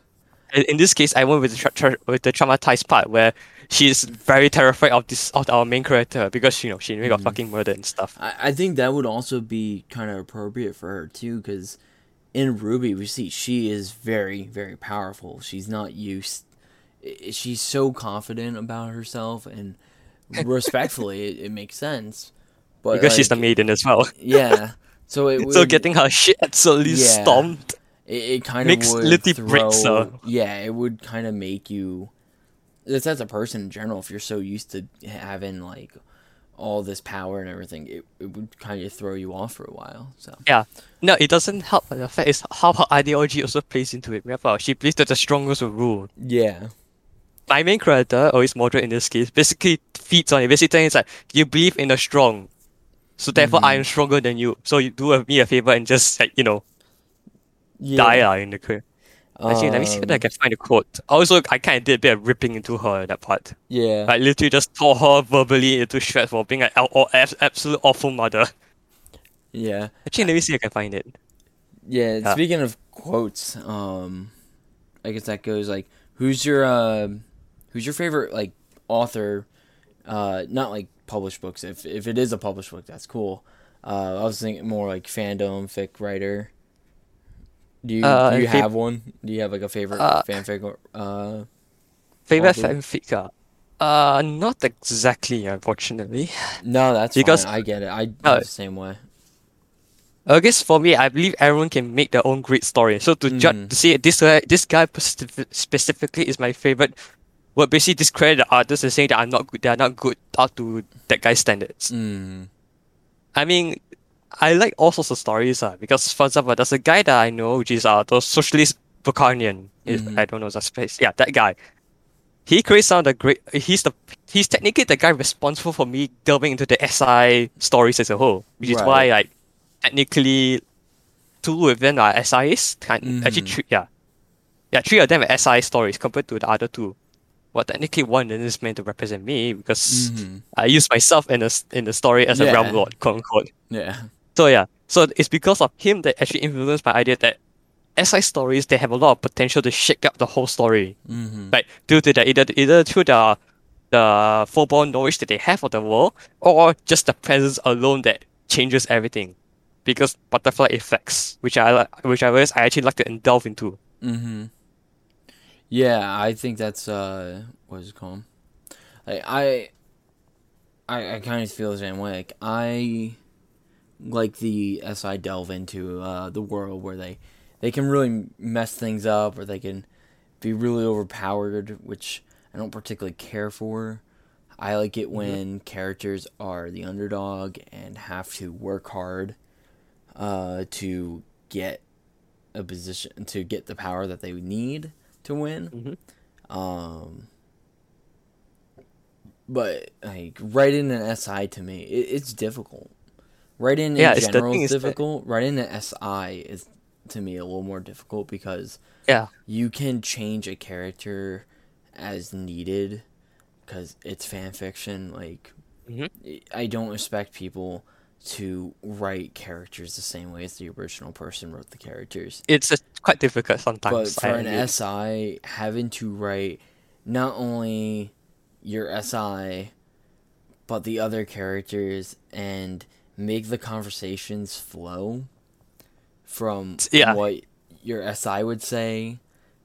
And in this case, I went with the tra- tra- with the traumatized part where. She's very terrified of this of our main character because, you know, she got mm. fucking murdered and stuff. I, I think that would also be kind of appropriate for her, too, because in RWBY, we see she is very, very powerful. She's not used... She's so confident about herself, and respectfully, it, it makes sense. But because like, she's the maiden as well. Yeah. So it would... So getting her shit absolutely yeah, stomped... It, it kind of would literally throw... breaks her. Yeah, it would kind of make you... That's as a person in general, if you're so used to having, like, all this power and everything, it, it would kind of throw you off for a while, so... Yeah. No, it doesn't help, but the fact is how her ideology also plays into it. Remember, she believes that the strongest will rule. Yeah. My main character, or his Mordred in this case, basically feeds on it. Basically, it's like, you believe in the strong, so therefore mm-hmm. I am stronger than you, so you do me a favor and just, like, you know, yeah. die in the career. Actually, let me see if I can find a quote. Also, I kind of did a bit of ripping into her in that part. Yeah. I literally just tore her verbally into shreds for being an absolute awful mother. Yeah. Actually, let me see if I can find it. Yeah, yeah. Speaking of quotes, um, I guess that goes like, who's your, uh, who's your favorite, like, author uh, not like published books. If if it is a published book, that's cool. Uh, I was thinking more like fandom fic writer. Do you uh, do you have fa- one? Do you have like a favorite uh, fanfic? Or, uh, favorite fanfic? Uh, not exactly, unfortunately. No, that's because fine. I get it. I uh, the same way. I guess for me, I believe everyone can make their own great story. So to mm. judge to say this guy, this guy specifically is my favorite. Well, basically discredit the artists and saying that I'm not good. They are not good up to that guy's standards. Mm. I mean, I like all sorts of stories, uh, because for example, there's a guy that I know, which is uh, the socialist Bukarian. Mm-hmm. I don't know his face. Yeah, that guy. He creates some of the great. He's the he's technically the guy responsible for me delving into the S I stories as a whole, which right. is why like technically two of them are S Is. Mm-hmm. Actually, three, yeah, yeah, three of them are S I stories compared to the other two. Well, technically one is meant to represent me because mm-hmm. I use myself in a in the story as yeah. a realm lord, quote unquote. Yeah. So yeah, so it's because of him that actually influenced my idea that S I stories, they have a lot of potential to shake up the whole story. Mm-hmm. Like due to the either either through the the foreborn knowledge that they have of the world, or just the presence alone that changes everything. Because butterfly effects, which I which I realize I actually like to delve into. Mm-hmm. Yeah, I think that's uh, what is it called? Like I, I, I kind of feel the same way. Like I. like the S I delve into uh, the world where they, they can really mess things up or they can be really overpowered, which I don't particularly care for. I like it when mm-hmm. characters are the underdog and have to work hard uh, to get a position, to get the power that they need to win. Mm-hmm. Um, but like writing an S I to me, it, it's difficult. Writing in yeah, general is difficult. That... Writing in S I is, to me, a little more difficult because yeah. you can change a character as needed because it's fan fiction. Like, mm-hmm. I don't expect people to write characters the same way as the original person wrote the characters. It's just quite difficult sometimes. But for I an agree. S I, having to write not only your S I, but the other characters and... make the conversations flow from yeah. what your S I would say,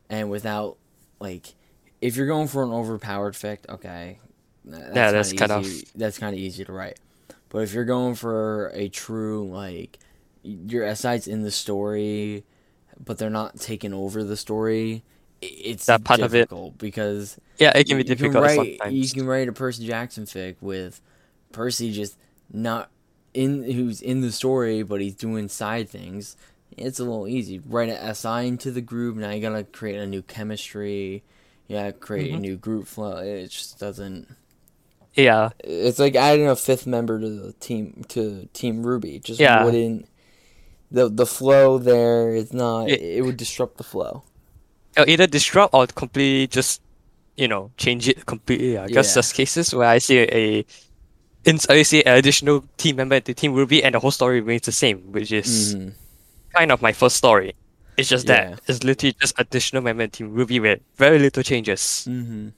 and without, like, if you're going for an overpowered fic, okay, that's yeah, that's kind of that's kind of easy to write. But if you're going for a true, like, your S I's in the story, but they're not taking over the story, it's that part difficult of it. Because yeah, it can be difficult. Can write, sometimes. You can write a Percy Jackson fic with Percy just not. In who's in the story, but he's doing side things. It's a little easy. Write an S I into the group. Now you gotta create a new chemistry. Yeah, create mm-hmm. a new group flow. It just doesn't. Yeah, it's like adding a fifth member to the team to Team Ruby. Just yeah. wouldn't the the flow there is not. It, it would disrupt the flow. It'll either disrupt or completely just you know change it completely. I guess yeah. there's cases where I see a. In, I see an additional team member to Team Ruby, and the whole story remains the same, which is mm. kind of my first story. It's just yeah. that it's literally just additional member to Team Ruby with very little changes. Mm-hmm.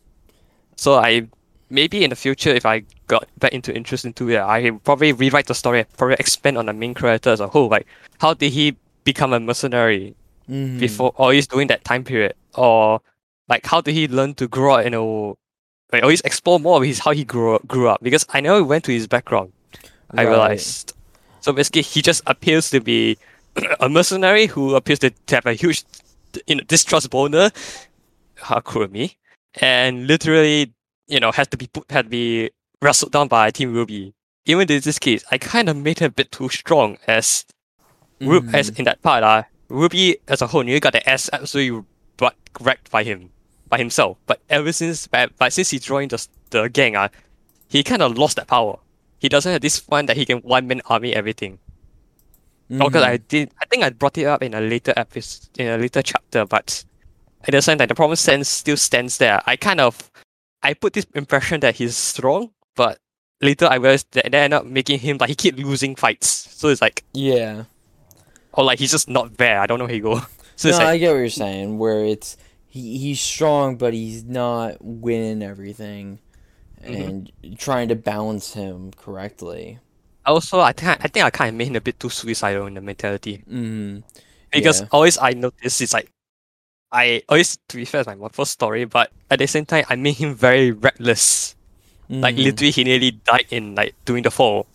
So I maybe in the future, if I got back into interest into it, I would probably rewrite the story, probably expand on the main character as a whole. Like, how did he become a mercenary mm-hmm. before, or he's doing that time period, or like how did he learn to grow up in a I always explore more of his how he grew up, grew up because I never went to his background. Right. I realized, so basically he just appears to be a mercenary who appears to have a huge, you know, distrust boner, Hakura me, and literally you know had to be put had to be wrestled down by Team Ruby. Even in this case, I kind of made him a bit too strong as, mm. as in that part. Uh, Ruby as a whole, you got the ass absolutely wrecked by him. By himself, but ever since but, but since he joined the, the gang, uh, he kind of lost that power. He doesn't have this fun that he can one man army everything. Mm-hmm. Because I did, I think I brought it up in a later episode, in a later chapter. But at the same time, the problem stands still stands there. I kind of, I put this impression that he's strong, but later I realized that they end up making him like he keep losing fights. So it's like yeah, or like he's just not there. I don't know how he go. So no, it's like, I get what you're saying. Where it's. He he's strong, but he's not winning everything. mm-hmm. and trying to balance him correctly. Also, I think I think I kind of made a bit too suicidal in the mentality. Mm-hmm. Because yeah. always I notice it's like, I always refer to my first story, but at the same time, I made him very reckless. Mm-hmm. Like, literally, he nearly died in, like, during the fall.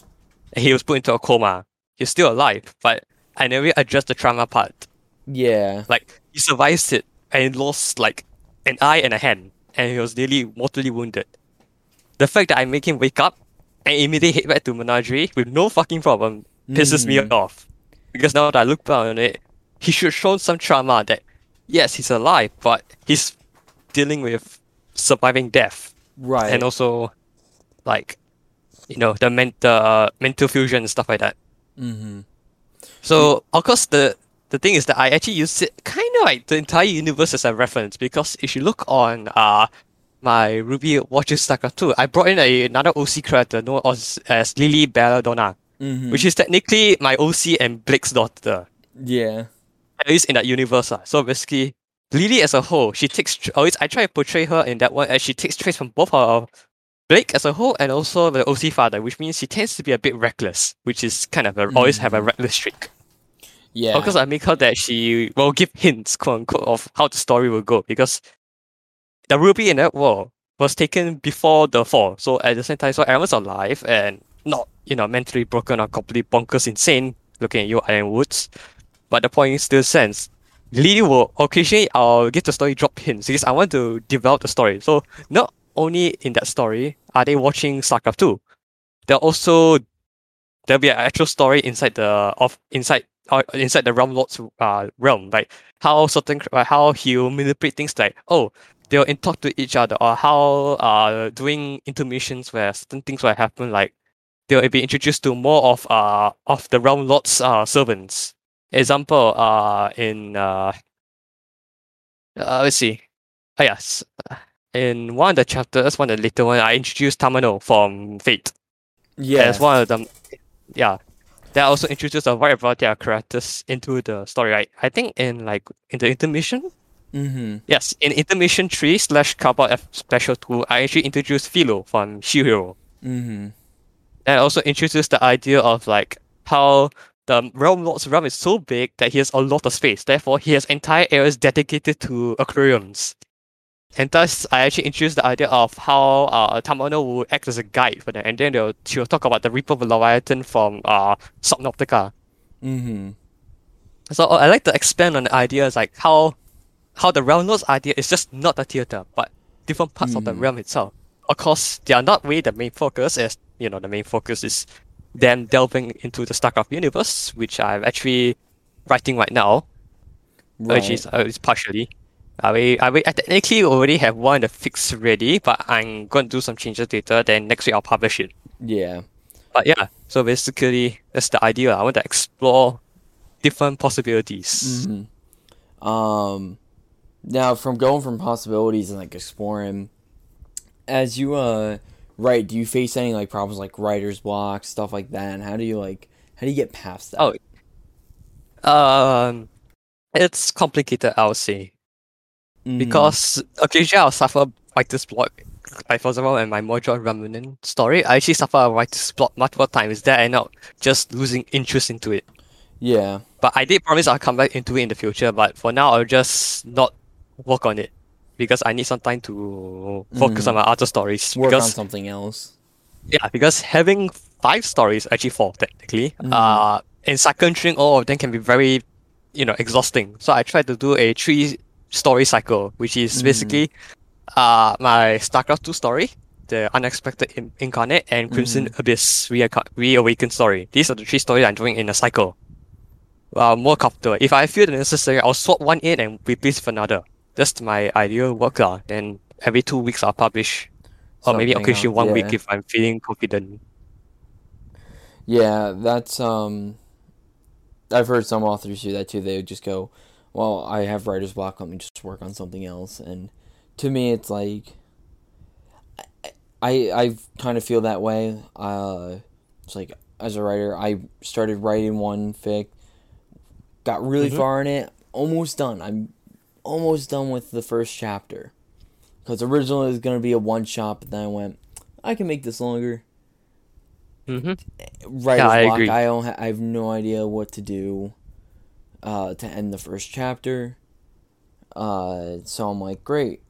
And he was put into a coma. He's still alive, but I never addressed the trauma part. Yeah. Like, he survived it, and he lost, like, an eye and a hand, and he was nearly mortally wounded. The fact that I make him wake up and immediately head back to Menagerie with no fucking problem pisses mm. me off. Because now that I look back on it, he should have shown some trauma that, yes, he's alive, but he's dealing with surviving death. Right. And also, like, you know, the men- the, uh, mental fusion and stuff like that. Mm-hmm. So, of course, the, the thing is that I actually use it kind of like the entire universe as a reference, because if you look on uh, my Ruby Watches StarCraft two, I brought in a, another O C character known as, as Lily Belladonna, mm-hmm. which is technically my O C and Blake's daughter. Yeah. At least in that universe. Uh. So basically, Lily as a whole, she takes, always I try to portray her in that one, as she takes traits from both her Blake as a whole and also the O C father, which means she tends to be a bit reckless, which is kind of a, mm-hmm. always have a reckless streak. Yeah. Of course, I make her that she will give hints, quote unquote, of how the story will go, because the ruby in that world was taken before the fall. So at the same time, so everyone's alive and not, you know, mentally broken or completely bonkers insane looking at you, Ironwoods. But the point still stands. Lily will occasionally I'll give the story drop hints because I want to develop the story. So not only in that story are they watching StarCraft two, there'll also there'll be an actual story inside the of inside uh, inside the Realm Lord's uh, realm, like how certain uh, how he'll manipulate things, like oh they'll talk to each other, or how uh doing intermissions where certain things will happen, like they'll be introduced to more of uh of the Realm Lord's uh servants. Example, uh, in uh, uh let's see, oh, yes, in one of the chapters, one of the later one, I introduced Tamino from Fate. Yeah, as one of them. Yeah, that also introduced a wide variety of characters into the story. Right, I think in like in the intermission. Mm-hmm. Yes, in intermission three slash Kabal F special two, I actually introduced Philo from Shihiro. Mm-hmm. And also introduced the idea of like how the Realm Lord's realm is so big that he has a lot of space. Therefore, he has entire areas dedicated to aquariums. And thus, I actually introduced the idea of how uh, Tamano will act as a guide for them. And then they'll, she'll talk about the Reaper of Leviathan from uh, Subnautica. Mm-hmm. So uh, I like to expand on the ideas like how how the Realm Lord's idea is just not a theater, but different parts mm-hmm. of the realm itself. Of course, they are not really the main focus, as you know, the main focus is then delving into the StarCraft universe, which I'm actually writing right now, right. which is uh, partially. I will, I will, I technically already have one in the fix ready, but I'm going to do some changes later. Then next week I'll publish it. Yeah. But yeah, so basically that's the idea. I want to explore different possibilities. Mm-hmm. Um, now from going from possibilities and like exploring, as you uh. Right, do you face any, like, problems like writer's block, stuff like that, and how do you, like, how do you get past that? Oh, um, it's complicated, I would say. Mm-hmm. Because occasionally I'll suffer writer's block. Like, for example, in my Mordred Remnant story, I actually suffer a writer's block multiple times there and not just losing interest into it. Yeah. But I did promise I'll come back into it in the future, but for now I'll just not work on it. Because I need some time to focus mm. on my other stories. Work because, on something else. Yeah, because having five stories, actually four technically, mm. uh, and circumventing all of them can be very, you know, exhausting. So I tried to do a three-story cycle, which is mm. basically uh, my StarCraft two story, the Unexpected in- Incarnate, and Crimson mm. Abyss re- Reawakened story. These are the three stories I'm doing in a cycle. Uh, more comfortable. If I feel necessary, I'll swap one in and replace with another. That's my ideal work, uh, and every two weeks I'll publish, or Something maybe occasionally one yeah. week if I'm feeling confident. Yeah, that's, um, I've heard some authors do that too. They would just go, well, I have writer's block, let me just work on something else. And to me, it's like, I I, I kind of feel that way. Uh, it's like, as a writer, I started writing one fic, got really mm-hmm. far in it, almost done. I'm almost done with the first chapter, because originally it was going to be a one shot, but then I went, I can make this longer. Mm-hmm. Right, yeah, I block. agree. I don't. Ha- I have no idea what to do uh, to end the first chapter. Uh, so I'm like, great.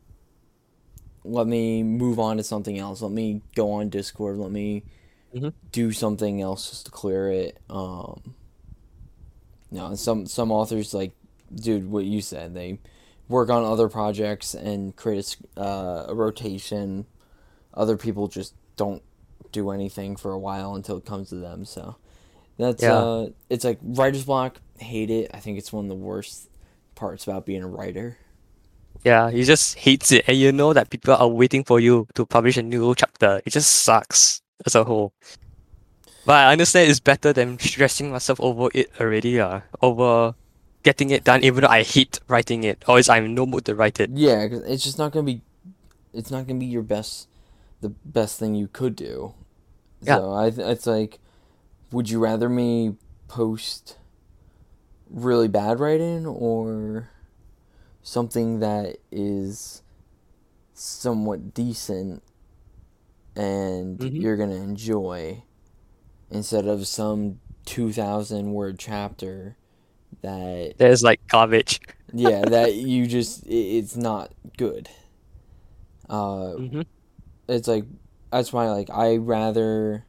Let me move on to something else. Let me go on Discord. Let me mm-hmm. do something else just to clear it. Um, no, some some authors, like, dude, what you said, they work on other projects and create a, uh, a rotation. Other people just don't do anything for a while until it comes to them. So that's yeah. uh, it's like writer's block. Hate it. I think it's one of the worst parts about being a writer. Yeah, you just hate it, and you know that people are waiting for you to publish a new chapter. It just sucks as a whole. But I understand it's better than stressing myself over it already, uh, over getting it done, even though I hate writing it, or I'm in no mood to write it. Yeah, cause it's just not gonna be, it's not gonna be your best, the best thing you could do. Yeah. So I, th- it's like, would you rather me post really bad writing or something that is somewhat decent and mm-hmm. you're going to enjoy, instead of some two thousand word chapter that... That is like garbage. yeah, that you just... It, it's not good. Uh, mm-hmm. It's like... That's why, like, I rather...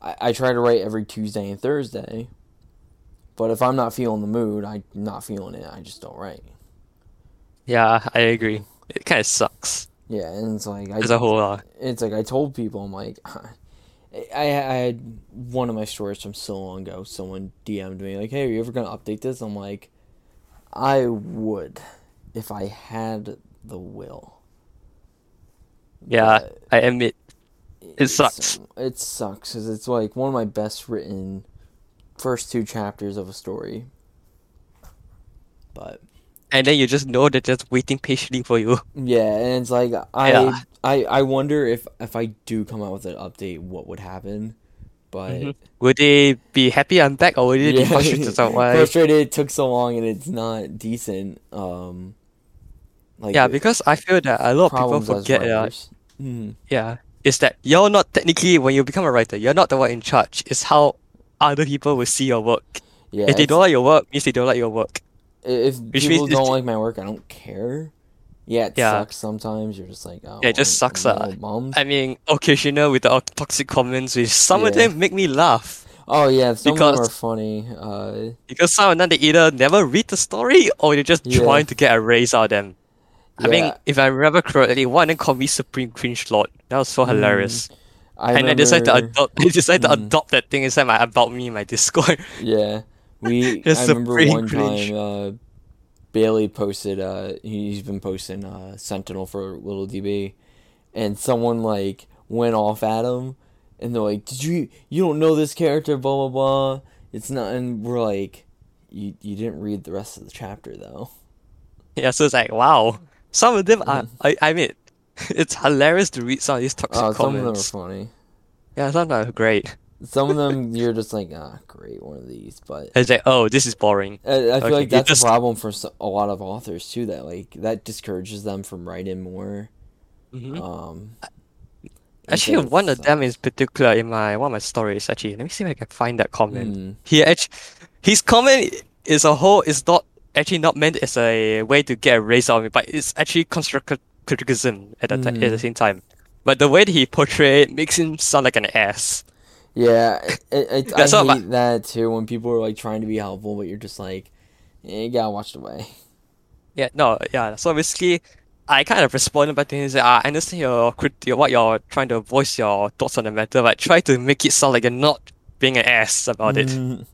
I, I try to write every Tuesday and Thursday, but if I'm not feeling the mood, I'm not feeling it. I just don't write. Yeah, I agree. It kind of sucks. Yeah, and it's like... I, As a whole uh... It's like I told people, I'm like... I, I had one of my stories from so long ago. Someone D M'd me, like, hey, are you ever going to update this? I'm like, I would if I had the will. Yeah, but I admit. It, it sucks. It sucks, because it's like one of my best written first two chapters of a story. But... And then you just know they're just waiting patiently for you. Yeah, and it's like, I yeah. I, I wonder if, if I do come out with an update, what would happen. But mm-hmm. Would they be happy I'm back, or would they yeah. be frustrated? Frustrated it took so long and it's not decent. Um, like yeah, it, because I feel that a lot of people forget that. Mm-hmm. Yeah, it's that you're not technically, when you become a writer, you're not the one in charge. It's how other people will see your work. Yeah, if they don't like your work, it means they don't like your work. If Which people means, don't like my work, I don't care. Yeah, it yeah. sucks sometimes. You're just like, oh, yeah, it just I'm, sucks. I'm uh, I mean, occasional with the toxic comments, which some yeah. of them make me laugh. Oh yeah, some because, of them are funny. Uh, because some of them, they either never read the story or they're just yeah. trying to get a raise out of them. I yeah. mean, if I remember correctly, one of them called me Supreme Cringe Lord. That was so mm. hilarious. I and remember... I decided to adopt. I decided mm. to adopt that thing inside my about me, my Discord. Yeah. We I remember one time uh, Bailey posted uh, he's been posting uh, Sentinel for Little D B, and someone like went off at him and they're like, Did you you don't know this character, blah blah blah. It's not, and we're like, You you didn't read the rest of the chapter though. Yeah, so it's like, wow. Some of them are I, I mean it's hilarious to read some of these toxic oh, some comments. Some of them are funny. Yeah, some of them are great. Some of them, you're just like, ah, great, one of these, but... It's like, oh, this is boring. I, I feel okay, like that's just... a problem for a lot of authors, too, that, like, that discourages them from writing more. Mm-hmm. Um, actually, one sucks. of them in particular in my one of my stories, actually, let me see if I can find that comment. Mm. He actually, his comment is a whole, is not, actually not meant as a way to get a raise out of it, but it's actually constructive criticism at, that mm. t- at the same time. But the way that he portrayed it makes him sound like an ass. Yeah, it, it, I hate my... that too, when people are like trying to be helpful, but you're just like, eh, you gotta watch the way. Yeah, no, yeah. So basically, I kind of responded back to him and said, I understand your, your, what you're trying to voice your thoughts on the matter, but try to make it sound like you're not being an ass about it. Mm.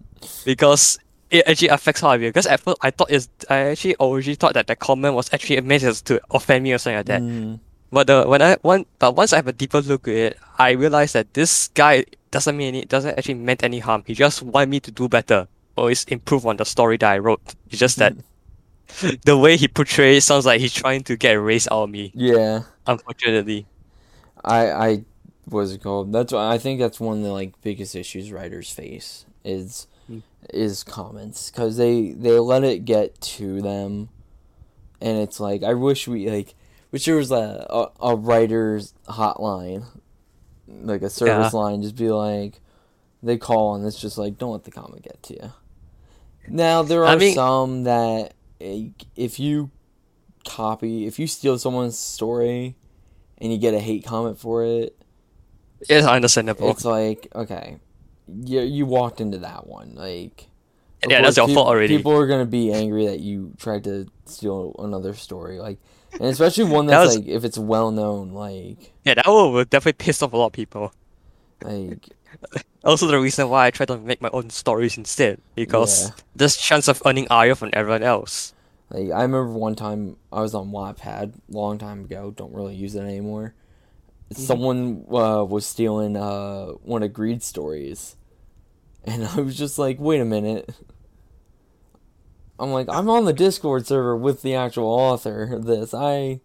Because it actually affects how I feel. Because at first, I thought it's, I actually originally thought that the comment was actually meant to offend me or something like that. Mm. But, the, when I, one, but once I have a deeper look at it, I realized that this guy... doesn't mean it doesn't actually meant any harm. He just wanted me to do better, always improve on the story that I wrote. It's just that the way he portrays sounds like he's trying to get a raise out of me. Yeah, unfortunately, I I was called. That's why I think that's one of the like biggest issues writers face is mm. is comments, because they they let it get to them, and it's like I wish we like wish there was a a, a writer's hotline like a service yeah. line, just be like, they call and it's just like, don't let the comic get to you. Now there are I mean, some that if you copy, if you steal someone's story and you get a hate comment for it, it's understandable. It's like, okay, you you walked into that one, like, yeah, that's your fault already. People are gonna be angry that you tried to steal another story, like, and especially one that's that was, like, if it's well known, like, yeah, that will definitely piss off a lot of people. Like, also the reason why I try to make my own stories instead, because yeah. there's chance of earning ire from everyone else. Like, I remember one time I was on Wattpad long time ago. Don't really use it anymore. Someone uh, was stealing uh, one of Greed's stories, and I was just like, wait a minute. I'm like, I'm on the Discord server with the actual author of this. I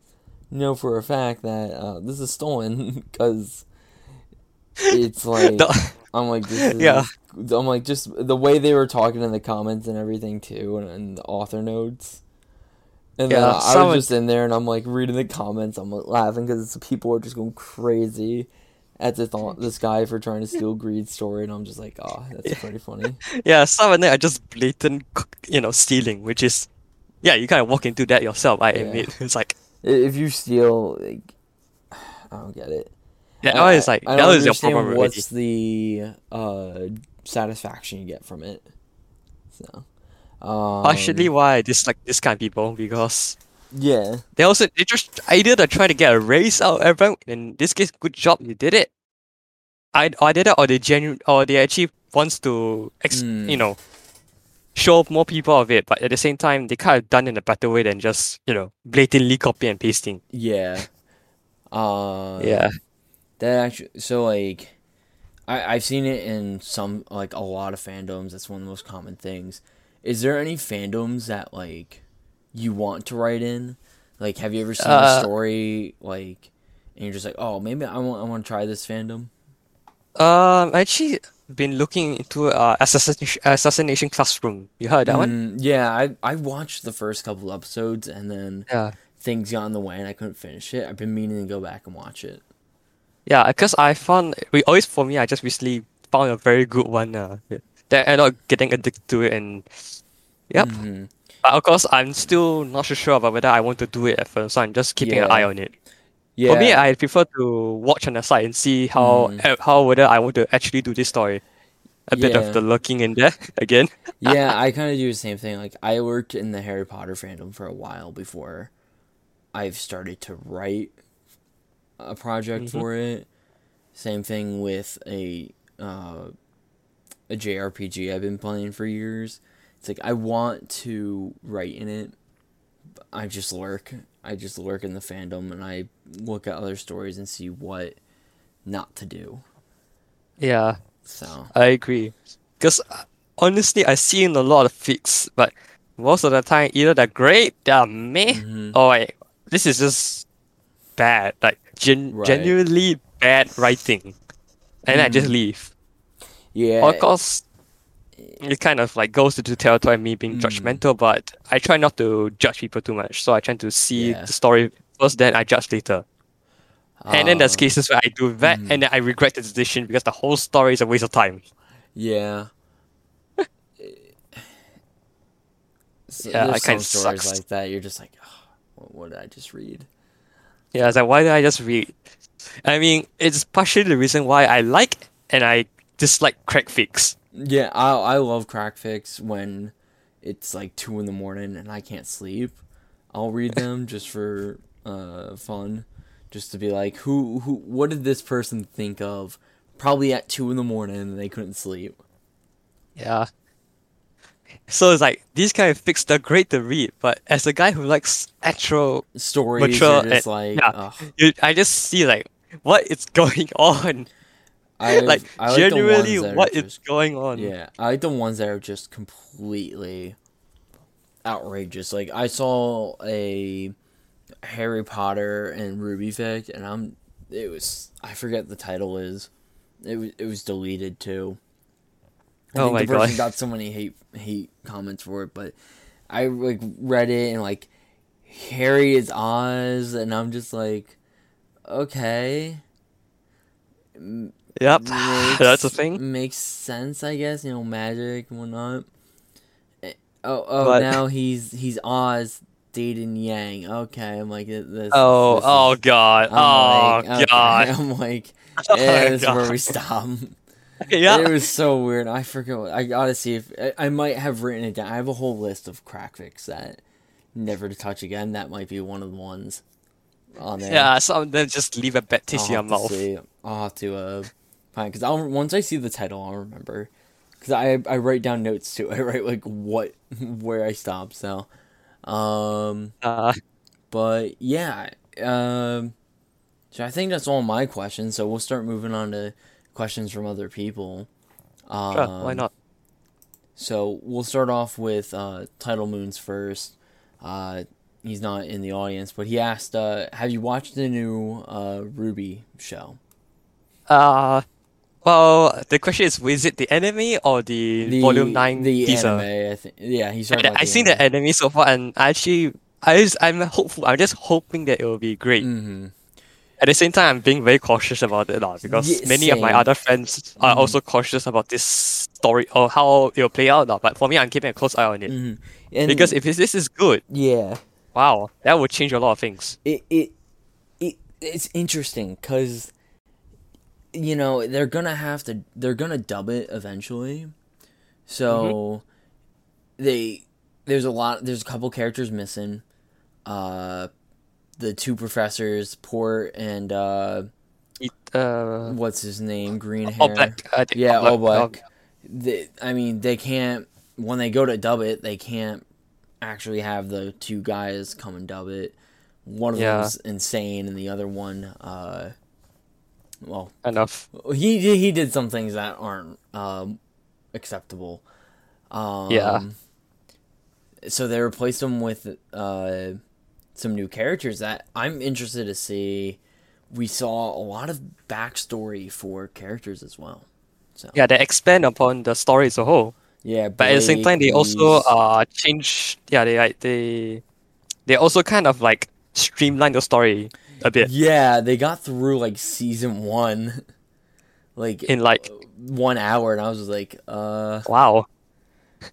know for a fact that uh, this is stolen, because it's like, the- I'm like, this is, yeah. I'm like, just the way they were talking in the comments and everything too, and, and the author notes. And yeah, then I someone... was just in there, and I'm like reading the comments. I'm like laughing because people are just going crazy at the thought this guy for trying to steal Greed's story, and I'm just like, oh, that's pretty funny. Yeah, some of them are just blatant, you know, stealing, which is, yeah, you kind of walk into that yourself. I yeah. admit, it's like if you steal, like, I don't get it. Yeah, I, was like, I don't that was your problem. What's already. the uh, satisfaction you get from it? So. Um, Partially why I dislike this kind of people, because yeah, they also they just either they're trying to get a raise out of everyone. In this case, good job, you did it. I I did it, or they genu- or they actually wants to ex- mm. you know, show more people of it. But at the same time, they kind of done it in a better way than just, you know, blatantly copy and pasting. Yeah, uh, yeah. That actually, so like, I I've seen it in some, like, a lot of fandoms. That's one of the most common things. Is there any fandoms that, like, you want to write in? Like, have you ever seen uh, a story, like, and you're just like, oh, maybe I want I want to try this fandom? Um, I actually been looking into uh, Assassination, Assassination Classroom. You heard that mm, one? Yeah, I I watched the first couple episodes, and then yeah. things got in the way, and I couldn't finish it. I've been meaning to go back and watch it. Yeah, because I found, we always, for me, I just recently found a very good one, uh, that I end up getting addicted to it, and yep. Mm-hmm. But of course, I'm still not so sure about whether I want to do it at first, so I'm just keeping yeah. an eye on it. Yeah. For me, I prefer to watch on the side and see how mm. uh, how whether I want to actually do this story. A yeah. bit of the lurking in there again. Yeah, I kind of do the same thing. Like, I worked in the Harry Potter fandom for a while before I've started to write a project mm-hmm. for it. Same thing with a... Uh, a J R P G I've been playing for years. It's like, I want to write in it, but I just lurk. I just lurk in the fandom, and I look at other stories and see what not to do. Yeah, so I agree. Because honestly, I've seen a lot of fics, but most of the time, either they're great, they're meh, mm-hmm. or like, this is just bad, like gen- right. genuinely bad writing, and mm-hmm. I just leave. Yeah. Of course, it kind of like goes into the territory of me being mm. judgmental, but I try not to judge people too much. So I try to see yeah. the story first, then I judge later. Uh, and then there's cases where I do that, mm. and then I regret the decision because the whole story is a waste of time. Yeah. so yeah, I kind of stories sucks. Like that. You're just like, oh, what did I just read? Yeah, it's like, why did I just read? I mean, it's partially the reason why I like and I. dislike crack fix. Yeah, I I love crack fix when it's like two in the morning and I can't sleep. I'll read them just for uh fun, just to be like, who who what did this person think of? Probably at two in the morning and they couldn't sleep. Yeah. So it's like, these kind of fics, they're great to read, but as a guy who likes actual stories, mature, just and, like, yeah, you, I just see like what is going on. I've, like, I like generally what is just, going on. Yeah, I like the ones that are just completely outrageous. Like, I saw a Harry Potter and Ruby fic, and I'm it was I forget the title is. It was it was deleted too. I oh think my the person god! Got so many hate hate comments for it, but I like read it and like, Harry is Oz, and I'm just like, okay. Yep, makes, that's a thing. Makes sense, I guess. You know, magic and whatnot. Oh, oh, but now he's he's Oz dating Yang. Okay, I'm like this. Oh, this oh is, god. I'm oh like, god. Okay. I'm like, eh, oh, this god. is where we stop. Yeah, it was so weird. I forget. What, I gotta see if I, I might have written it down. I have a whole list of crack fix that never to touch again. That might be one of the ones on there. Yeah, so then just leave a bad taste in your mouth. See. I'll have to uh, find because I'll once I see the title, I'll remember. Because I I write down notes too. I write like what where I stopped. So, um, uh. but yeah, um, so I think that's all my questions. So we'll start moving on to questions from other people. Um, sure, why not? So we'll start off with uh, Title Moons first. Uh, he's not in the audience, but he asked, uh, "Have you watched the new uh, RWBY show?" Uh, well, the question is, is it the anime or the, the Volume nine the teaser? Anime, I think. Yeah, he's talking about the I've seen the anime so far, and actually, I just, I'm hopeful. I'm just hoping that it will be great. Mm-hmm. At the same time, I'm being very cautious about it now because yeah, many same. of my other friends are mm-hmm. also cautious about this story or how it will play out now. But for me, I'm keeping a close eye on it mm-hmm. and because if this is good, yeah, wow, that would change a lot of things. It it, it it's interesting because you know they're gonna have to they're gonna dub it eventually, so mm-hmm. they there's a lot there's a couple characters missing. Uh. The two professors, Port and uh, it, uh, what's his name, green hair. All black. I think yeah, all black. All black. They, I mean, they can't. When they go to dub it, they can't actually have the two guys come and dub it. One of yeah. them's insane, and the other one, uh, well, enough. He he did some things that aren't um, acceptable. Um, yeah. So they replaced him with. Uh, some new characters that I'm interested to see. We saw a lot of backstory for characters as well. So yeah, they expand upon the story as a whole. Yeah, but at the same time, they also uh change. Yeah, they like they they also kind of like streamline the story a bit. Yeah, they got through like season one, like in like one hour, and I was just like, uh, wow.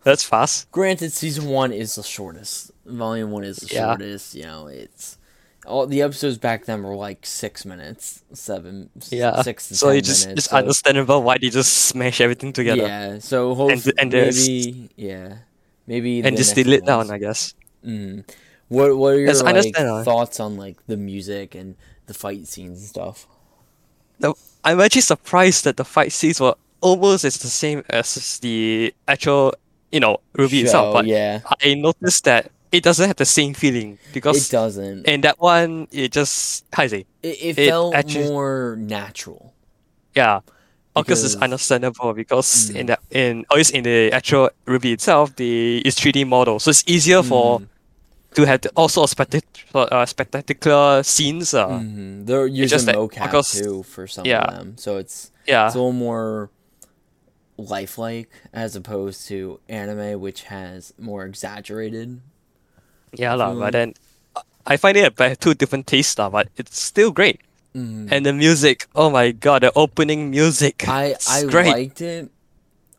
That's fast. Granted, season one is the shortest. Volume one is the yeah. shortest. You know, it's all the episodes back then were like six minutes, seven, yeah. six to so ten just, minutes. So it's just understandable why they just smash everything together. Yeah. So hopefully, and, and maybe yeah, maybe and just delete down, I guess. Mm. What What are your yes, like, thoughts on like the music and the fight scenes and stuff? No, I'm actually surprised that the fight scenes were almost as the same as the actual. You know, RWBY itself, but yeah. I noticed that it doesn't have the same feeling because it doesn't. And that one, it just how do you say it, it felt it actually, more natural. Yeah, because it's understandable because mm. in that in always in the actual RWBY itself, the it's three D model, so it's easier for mm. to have the, also spectacular uh, spectacular scenes. Uh, mm-hmm. They're using mocap because, too for some yeah. of them, so it's yeah. it's a little more. Lifelike as opposed to anime, which has more exaggerated. Yeah, la, but then I find it by two different tastes, la, but it's still great. Mm. And the music, oh my god, the opening music. I I great. liked it.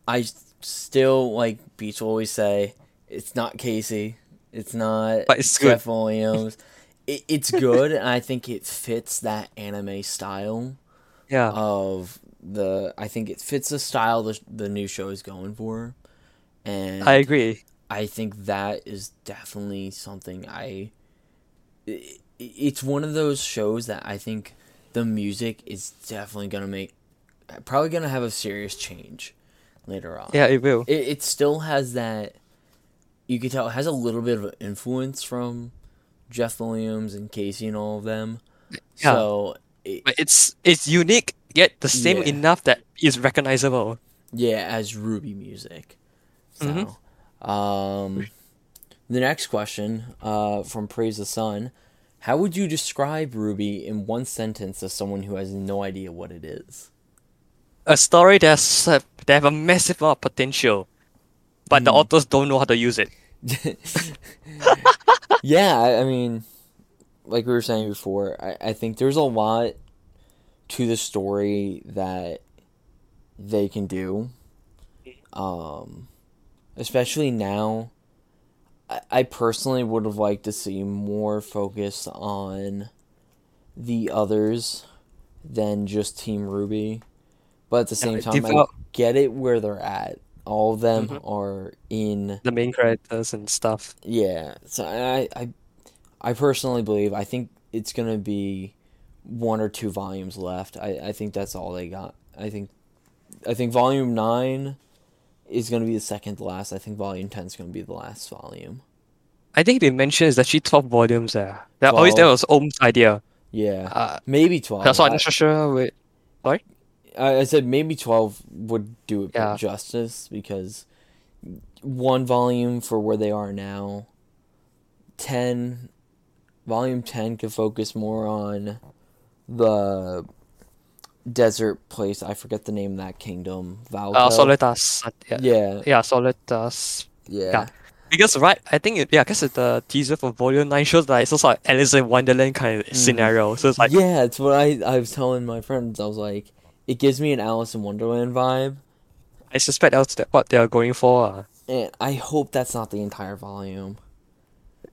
I still like Beach will always say it's not Casey, it's not but it's Jeff good. Williams. it, it's good, and I think it fits that anime style. Yeah. Of the I think it fits the style the, the new show is going for, and I agree. I think that is definitely something I. It, it's one of those shows that I think the music is definitely gonna make, probably gonna have a serious change, later on. Yeah, it will. It, it still has that. You can tell it has a little bit of influence from Jeff Williams and Casey and all of them. Yeah. So. But it's it's unique yet the same yeah. enough that is recognizable. Yeah, as RWBY music. So, mm-hmm. um, the next question, uh, from Praise the Sun, how would you describe RWBY in one sentence to someone who has no idea what it is? A story that's uh, that have a massive amount of potential, but mm. the authors don't know how to use it. yeah, I, I mean. Like we were saying before, I, I think there's a lot to the story that they can do. Um, especially now, I, I personally would have liked to see more focus on the others than just Team RWBY. But at the same time, I get it where they're at. All of them mm-hmm. are in... the main characters and stuff. Yeah. So I, I, I personally believe, I think it's going to be one or two volumes left. I, I think that's all they got. I think I think volume nine is going to be the second to last. I think volume ten is going to be the last volume. I think they mentioned it's actually twelve volumes there. That always that was Oum's idea. Yeah. Uh, maybe twelve. That's why I'm not sure. Wait. Sorry? I said maybe twelve would do it yeah. justice, because one volume for where they are now, ten, volume ten could focus more on the desert place. I forget the name of that kingdom. Valco. Uh, Solitas. Yeah. Yeah, yeah Solitas. Yeah. yeah. Because, right, I think, it, yeah, because the teaser for Volume nine shows that it's also like Alice in Wonderland kind of mm. scenario. So it's like... Yeah, it's what I, I was telling my friends. I was like, it gives me an Alice in Wonderland vibe. I suspect that's what they're going for. And I hope that's not the entire volume.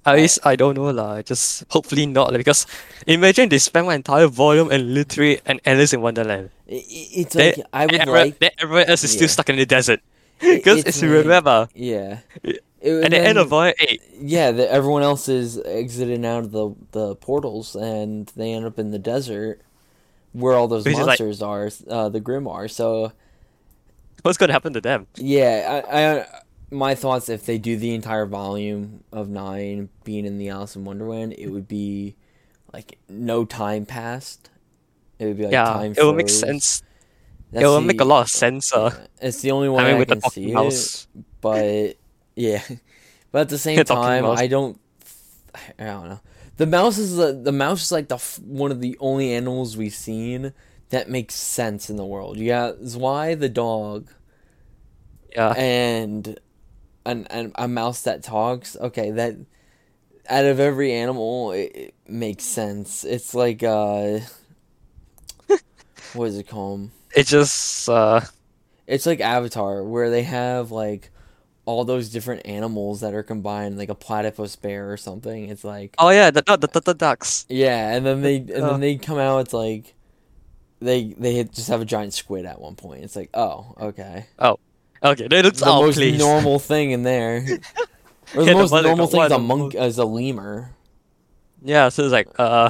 At least, I don't know lah. Just hopefully not, like, because imagine they spend my entire volume and literally an Alice in Wonderland. It, it's like, they, I would everyone, like... Then everyone else is yeah. still stuck in the desert. Because it, if you like, remember... Yeah. It, at the end of volume eight. Yeah, the, everyone else is exiting out of the, the portals and they end up in the desert. Where all those Which monsters like, are, uh, the Grimm are, so... What's going to happen to them? Yeah, I, I, my thoughts, if they do the entire volume of nine being in the Alice in Wonderland, it would be, like, no time passed. It would be, like, yeah, time froze. It would make sense. That's it would the, make a lot of sense. Uh, it's the only one I, mean, I with can the see mouse. It, but, yeah. But at the same the time, I don't... I don't know. The mouse is the, the mouse is like the one of the only animals we've seen that makes sense in the world. You got Zwei the dog, yeah, and an, an a mouse that talks. Okay, that out of every animal, it, it makes sense. It's like uh, what is it called? It just uh, it's like Avatar, where they have like all those different animals that are combined, like a platypus bear or something. It's like, oh yeah, the the, the, the ducks. Yeah, and then they and uh. then they come out. It's like they they just have a giant squid at one point. It's like, oh okay, oh okay, that's the oh, most please. normal thing in there. Or the yeah, most the normal thing is a monk is a lemur. Yeah, so it's like uh.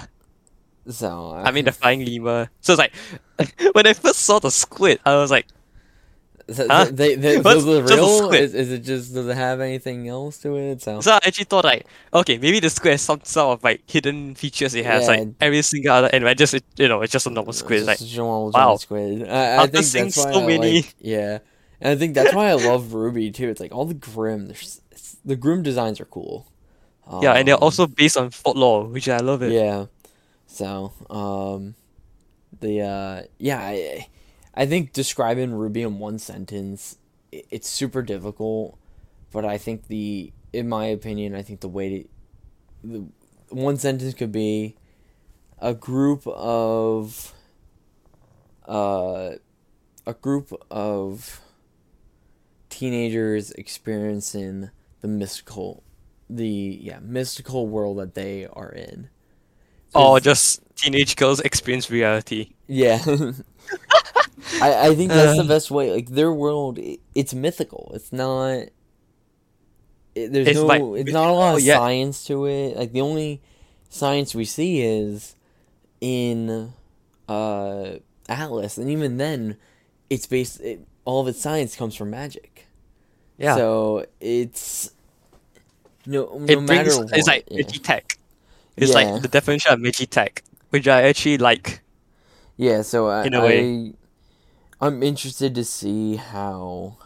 So I, I mean, the flying lemur. So it's like when I first saw the squid, I was like. Is that, huh? they, they, those are real? Is, is it just, does it have anything else to it? So, so I actually thought, like, okay, maybe the squid has some sort of, like, hidden features it has, yeah, like, every single other, and I just, you know, it's just a normal squid, like, normal wow. squid. I, I I've think that's why so I many... like, yeah, and I think that's why I love RWBY, too. It's like, all the grim, the grim designs are cool. Um, yeah, and they're also based on folklore, which I love it. Yeah, so, um, the, uh, yeah, I... I think describing RWBY in one sentence, it's super difficult, but I think the, in my opinion, I think the way to, the one sentence could be a group of, uh, a group of teenagers experiencing the mystical, the, yeah, mystical world that they are in. Oh, just teenage girls experience reality. Yeah. I, I think that's uh, the best way. Like, their world, it, it's mythical. It's not. It, there's it's no. Like, it's not a lot of yeah. science to it. Like, the only science we see is in uh, Atlas, and even then, it's based. It, all of its science comes from magic. Yeah. So it's no. no it brings, matter what, it's like yeah. Magitech. It's yeah. like the definition of Magitech, which I actually like. Yeah. So I. In a way. I, I'm interested to see how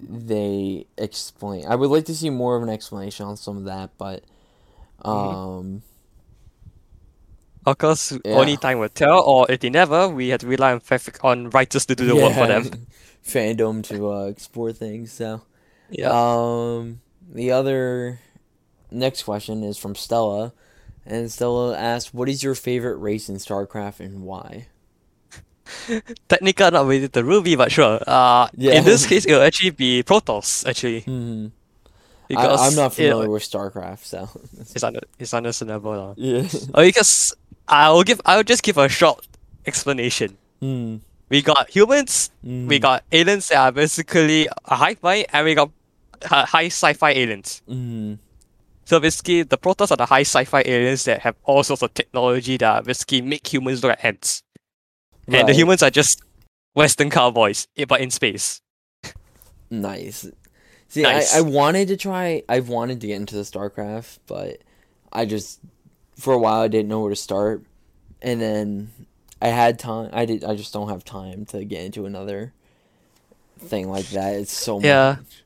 they explain. I would like to see more of an explanation on some of that, but um, of course, yeah. only time will tell. Or if they never, we had to rely on fanfic on writers to do the yeah. work for them. Fandom to uh, explore things. So, yeah. Um, the other next question is from Stella. And Stella asked, what is your favorite race in StarCraft and why? Technically not related to Ruby, but sure. Uh, yeah. In this case, it'll actually be Protoss, actually. Mm-hmm. Because I, I'm not familiar it, with StarCraft, so... it's, under, it's understandable. Yeah. Uh, because I'll, give, I'll just give a short explanation. Mm. We got humans, mm. we got aliens that are basically a high five, and we got high sci-fi aliens. Mm. So basically, the Protoss are the high sci-fi aliens that have all sorts of technology that basically make humans look like ants. Right. And the humans are just Western cowboys, but in space. Nice. See, nice. I, I wanted to try... I've wanted to get into the StarCraft, but I just... For a while, I didn't know where to start. And then I had time... I did. I just don't have time to get into another thing like that. It's so yeah. much.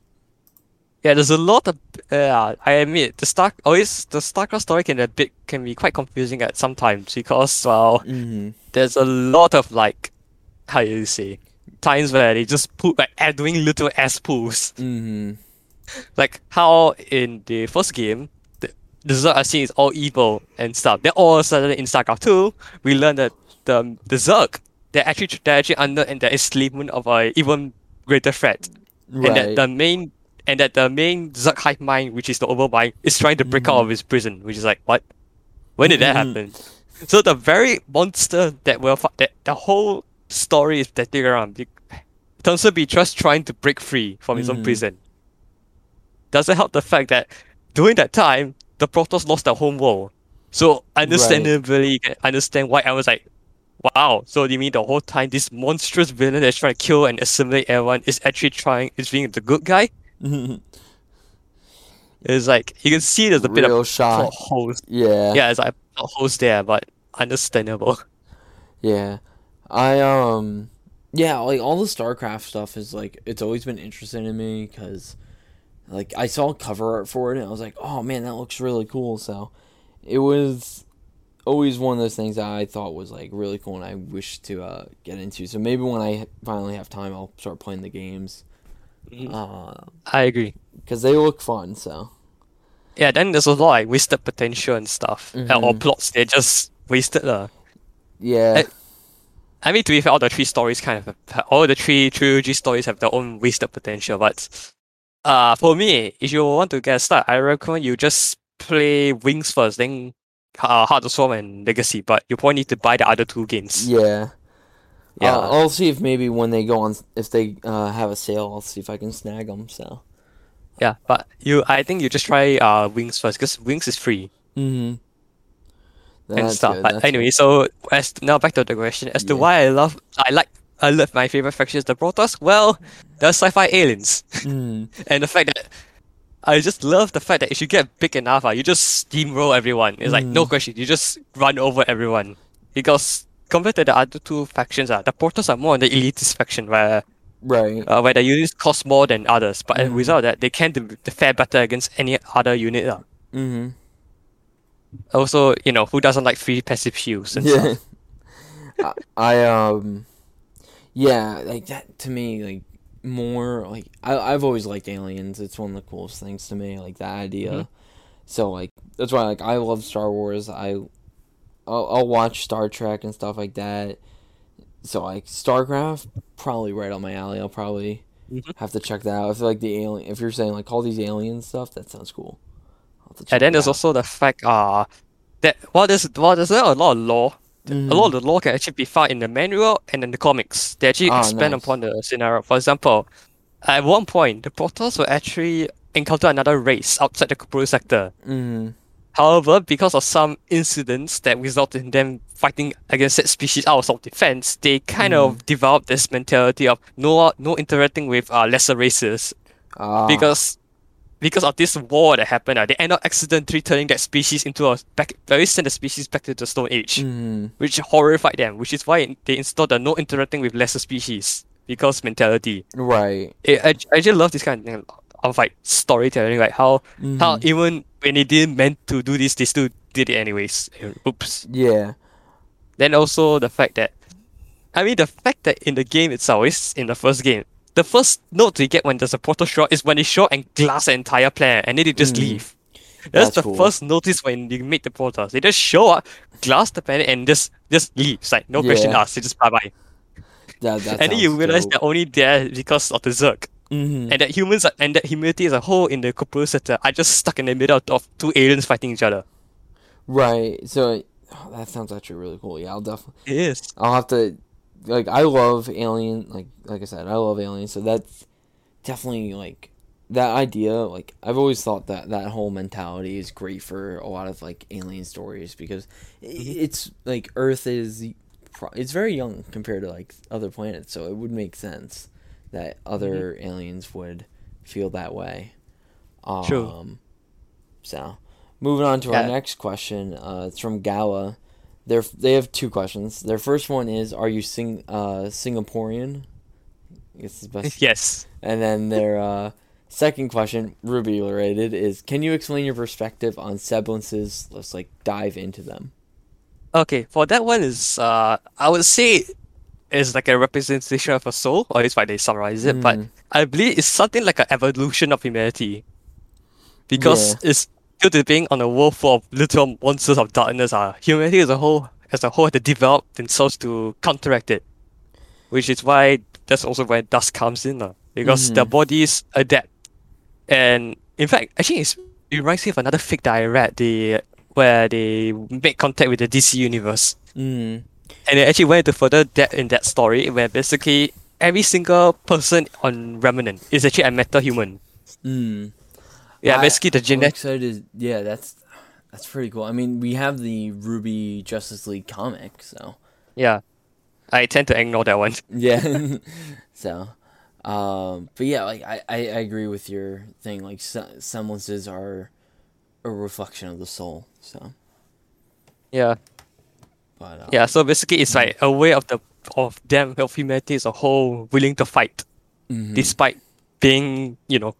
Yeah, there's a lot of... Uh, I admit, the Star always the StarCraft story can a bit can be quite confusing at sometimes because well, mm-hmm. there's a lot of like how you say times where they just pull like doing little ass pulls. Mm-hmm. Like how in the first game, the Zerg are seen as all evil and stuff. Then all of a sudden in StarCraft two, we learn that the the Zerg they're actually they're actually under and the enslavement of an even greater threat, right. and that the main. And that the main Zerg hive mind, which is the Overmind, is trying to break mm. out of his prison, which is like, what? When did that mm. happen? So the very monster that will fu- that the whole story is that around it turns out to be just trying to break free from mm. his own prison. Doesn't help the fact that during that time the Protoss lost their home world. So understandably, you can understand why I was like, wow, so you mean the whole time this monstrous villain that's trying to kill and assimilate everyone is actually trying is being the good guy? It's like you can see there's a Real bit of plot holes. Yeah, yeah, it's like plot holes there, but understandable. Yeah, I um, yeah, like all the StarCraft stuff is like it's always been interesting to me because, like, I saw cover art for it and I was like, oh man, that looks really cool. So, it was always one of those things that I thought was like really cool and I wish to uh, get into. So maybe when I finally have time, I'll start playing the games. Uh, I agree because they look fun. So yeah, then there's a lot of like, wasted potential and stuff, mm-hmm. or plots they're just wasted lah. Yeah, I, I mean to be fair, all the three stories kind of all the three trilogy stories have their own wasted potential. But uh, for me, if you want to get a start, I recommend you just play Wings first, then uh, Heart of Swarm and Legacy. But you probably need to buy the other two games. Yeah. Yeah, uh, I'll see if maybe when they go on, if they uh, have a sale, I'll see if I can snag them. So, yeah, but you, I think you just try uh Wings first because Wings is free. Mm-hmm. That's and stuff. Good, but anyway, good. so as now back to the question as yeah. to why I love, I like, I love my favorite faction is the Protoss. Well, the sci-fi aliens, mm. and the fact that I just love the fact that if you get big enough, uh, you just steamroll everyone. It's mm. like no question, you just run over everyone because. Compared to the other two factions, uh, the Protoss are more on the elitist faction where right. uh, where the units cost more than others, but mm-hmm. without that, they can de- de- fare better against any other unit. Uh. Mm-hmm. Also, you know, who doesn't like free passive shields and yeah. stuff? I, I, um... Yeah, like, that to me, like, more, like, I, I've always liked aliens. It's one of the coolest things to me, like, that idea. Mm-hmm. So, like, that's why, like, I love Star Wars. I... I'll, I'll watch Star Trek and stuff like that. So, like, StarCraft, probably right on my alley. I'll probably mm-hmm. have to check that out. I feel like the alien, if you're saying, like, all these alien stuff, that sounds cool. I'll have to check and then there's out. also the fact uh, that while there's, while there's not a lot of lore, mm-hmm. a lot of the lore can actually be found in the manual and in the comics. They actually oh, expand nice. upon the scenario. For example, at one point, the Protoss will actually encounter another race outside the Kupuru sector. Mm-hmm. However, because of some incidents that resulted in them fighting against that species out of self-defense, they kind mm. of developed this mentality of no no interacting with uh, lesser races. Ah. Because because of this war that happened, uh, they end up accidentally turning that species into a back, very similar species back to the Stone Age, mm. which horrified them, which is why they installed the no interacting with lesser species, because mentality. Right. It, I, I just love this kind of thing. Of like storytelling, like how mm-hmm. how even when they didn't meant to do this, they still did it anyways. Oops. Yeah. Then also the fact that, I mean, the fact that in the game itself, is in the first game, the first note you get when there's a Protoss shot is when they show and glass the entire planet, and then they just mm. leave. That's, That's the cool. first notice when you meet the Protoss. They just show up, glass the planet, and just just leave. It's like no yeah. question asked. They just bye bye. That, that and then you realize dope. They're only there because of the Zerg, mm-hmm. and that humans are, and that humanity as a whole in the corporeal sector are just stuck in the middle of two aliens fighting each other. Right. So oh, that sounds actually really cool. Yeah, I'll definitely. It is. I'll have to. Like I love Alien. Like like I said, I love Alien. So that's definitely like that idea. Like I've always thought that that whole mentality is great for a lot of like Alien stories because it's like Earth is. It's very young compared to like other planets, so it would make sense that other mm-hmm. aliens would feel that way. Um, True. So, moving on to yeah. our next question, uh, it's from Gala. They they have two questions. Their first one is, "Are you Sing uh, Singaporean?" I guess the best. Yes. And then their uh, second question, Ruby related, is, "Can you explain your perspective on semblances? Let's like dive into them." Okay, for that one is, uh, I would say it's like a representation of a soul, or it's why they summarize it, mm. but I believe it's something like an evolution of humanity. Because yeah. it's due to being on a world full of little monsters of darkness, uh, humanity as a whole as a whole had to develop themselves to counteract it. Which is why that's also where dust comes in, uh, because mm. their bodies adapt. And in fact, actually it's, it reminds me of another fic that I read, the where they make contact with the D C universe. Mm. And they actually went into further depth in that story where basically every single person on Remnant is actually a meta-human. Mm. Yeah, I, basically the genetic... Yeah, that's that's pretty cool. I mean, we have the R W B Y Justice League comic, so... Yeah. I tend to ignore that one. Yeah. so... Um, but yeah, like I, I, I agree with your thing. Like, sem- semblances are... a reflection of the soul, so yeah, but, um, yeah. So basically, it's like a way of the of them of humanity as a whole willing to fight, mm-hmm. despite being you know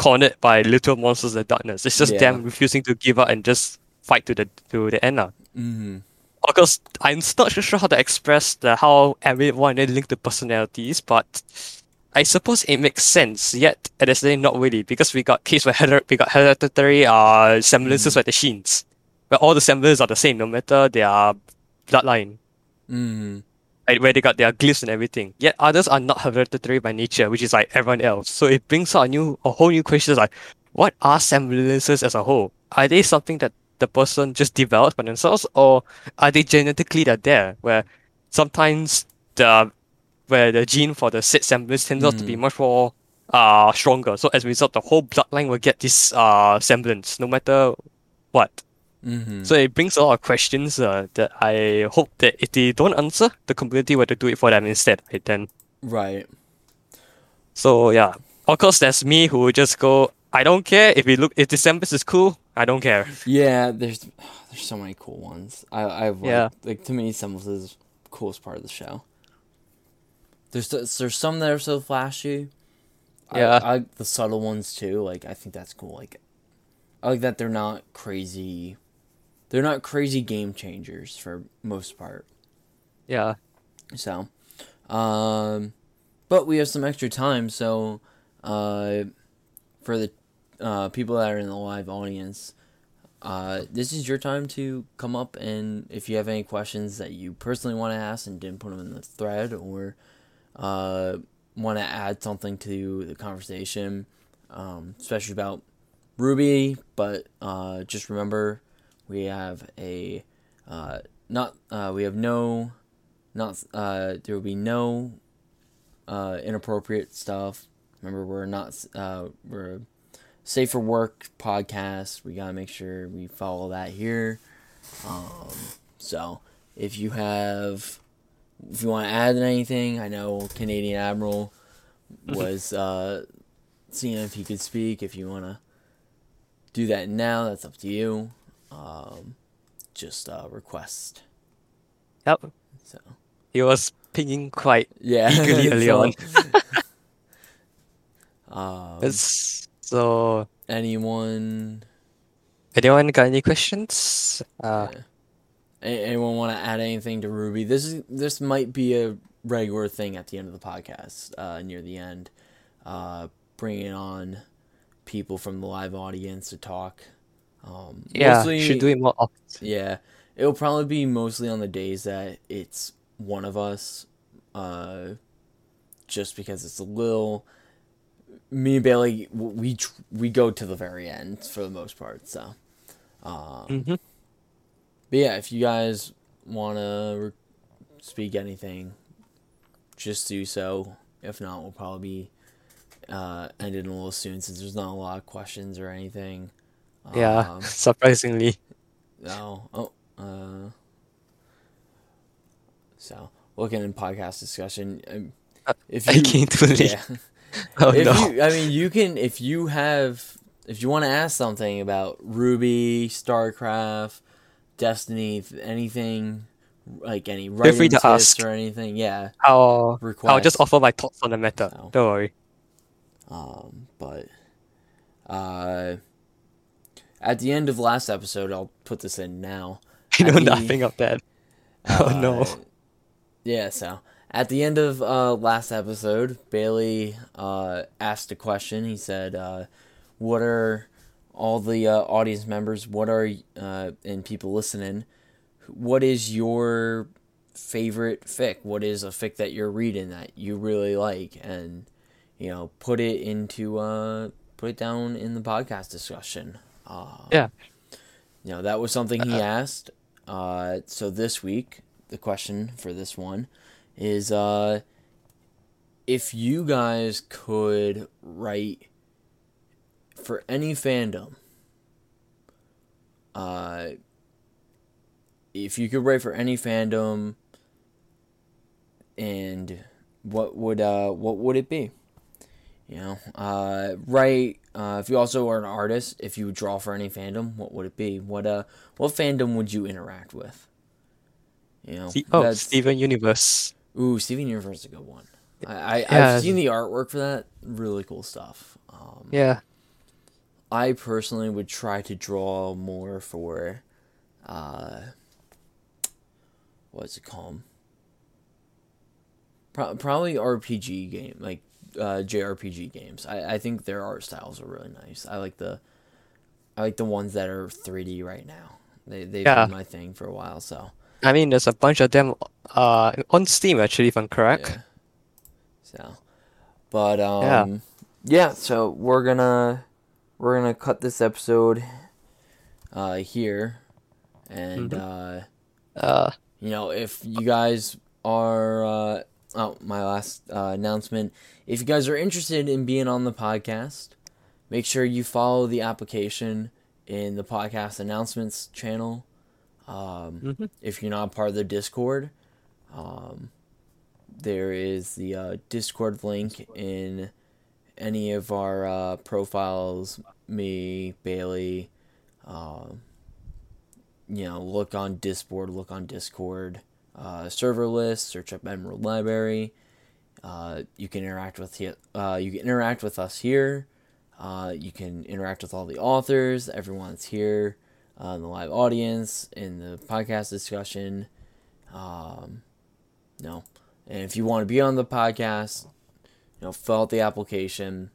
cornered by little monsters of darkness. It's just yeah. them refusing to give up and just fight to the to the end. Uh. Mm-hmm. Of course, I'm not sure how to express the how everyone they link to personalities, but I suppose it makes sense, yet at the same not really, because we got case where heter- we got hereditary uh, semblances mm. like the Sheens, where all the semblances are the same, no matter their bloodline, mm. like, where they got their glyphs and everything. Yet others are not hereditary by nature, which is like everyone else. So it brings out a new, a whole new question: like, what are semblances as a whole? Are they something that the person just develops by themselves, or are they genetically that there? Where sometimes the where the gene for the said semblance tends mm. out to be much more uh, stronger. So as a result, the whole bloodline will get this uh, semblance, no matter what. Mm-hmm. So it brings a lot of questions uh, that I hope that if they don't answer, the community were to do it for them instead. Right, then. Right. So yeah, of course, there's me who would just go, I don't care if we look. If the semblance is cool, I don't care. Yeah, there's there's so many cool ones. I I yeah. like to me semblances is the coolest part of the show. There's there's some that are so flashy. Yeah. I, I the subtle ones too. Like I think that's cool. Like I like that they're not crazy. They're not crazy game changers for most part. Yeah. So, um, but we have some extra time. So, uh, for the uh, people that are in the live audience, uh, this is your time to come up and if you have any questions that you personally want to ask and didn't put them in the thread or. Uh, want to add something to the conversation, um, especially about R W B Y, but uh, just remember we have a uh, not uh, we have no not uh, there will be no uh, inappropriate stuff. Remember, we're not uh, we're a safe for work podcast. We gotta make sure we follow that here. Um, so if you have. If you want to add anything, I know Canadian Admiral was uh, seeing if he could speak. If you want to do that now, that's up to you. Um, just uh, request. Yep. So he was pinging quite yeah. eagerly early on. um, so anyone? Anyone got any questions? Uh, yeah. Anyone want to add anything to R W B Y? This is this might be a regular thing at the end of the podcast, uh, near the end, uh, bringing on people from the live audience to talk Um, yeah, mostly, should do it more often. Yeah, it'll probably be mostly on the days that it's one of us, uh, just because it's a little... Me and Bailey, we we go to the very end for the most part, so... Um, mm-hmm. But yeah, if you guys want to re- speak anything, just do so. If not, we'll probably be uh, ending a little soon since there's not a lot of questions or anything. Yeah, um, surprisingly. Oh, oh, uh, so looking in podcast discussion, um, if you, I can't do it. Yeah. Oh if no! You, I mean, you can if you have if you want to ask something about RWBY, StarCraft, Destiny, anything like any writing tips or anything. Yeah, I'll request. I'll just offer my thoughts on the matter. So, don't worry. Um, but uh. At the end of last episode, I'll put this in now. I know the, nothing of that. Uh, oh, no. Yeah, so. At the end of uh, last episode, Bailey uh, asked a question. He said, uh, what are all the uh, audience members, what are, uh, and people listening, what is your favorite fic? What is a fic that you're reading that you really like? And, you know, put it into, uh, put it down in the podcast discussion. Uh, yeah, you know, that was something he uh, asked. Uh, so this week, the question for this one is, uh, if you guys could write for any fandom, uh, if you could write for any fandom, and what would, uh, what would it be? You know, uh, write, uh, if you also are an artist, if you would draw for any fandom, what would it be? What, uh, what fandom would you interact with? You know, See, oh, Steven Universe. Ooh, Steven Universe is a good one. I, I, yeah. I've seen the artwork for that. Really cool stuff. Um, yeah. I personally would try to draw more for, uh, what's it called? Pro- probably R P G game, like, Uh, J R P G games. I, I think their art styles are really nice. I like the, I like the ones that are three D right now. They they've yeah. been my thing for a while. So I mean, there's a bunch of them uh on Steam actually, if I'm correct. Yeah. So, but um, yeah. yeah. So we're gonna we're gonna cut this episode, uh, here, and mm-hmm. uh, uh, you know, if you guys are uh. Oh, my last uh, announcement. If you guys are interested in being on the podcast, make sure you follow the application in the podcast announcements channel. Um, mm-hmm. If you're not part of the Discord, um, there is the uh, Discord link in any of our uh, profiles. Me, Bailey, um, you know, look on Discord, look on Discord. Uh, server list, search up Emerald Library. Uh, you can interact with he- uh, you can interact with us here. Uh, you can interact with all the authors, everyone that's here, uh, in the live audience, in the podcast discussion. Um, no, and if you want to be on the podcast, you know, fill out the application.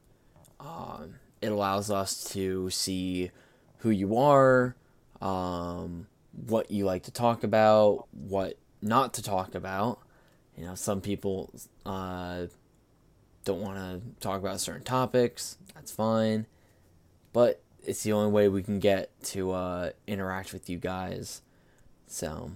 Um, it allows us to see who you are, um, what you like to talk about, what not to talk about. You know, some people uh, don't want to talk about certain topics. That's fine. But it's the only way we can get to uh, interact with you guys. So.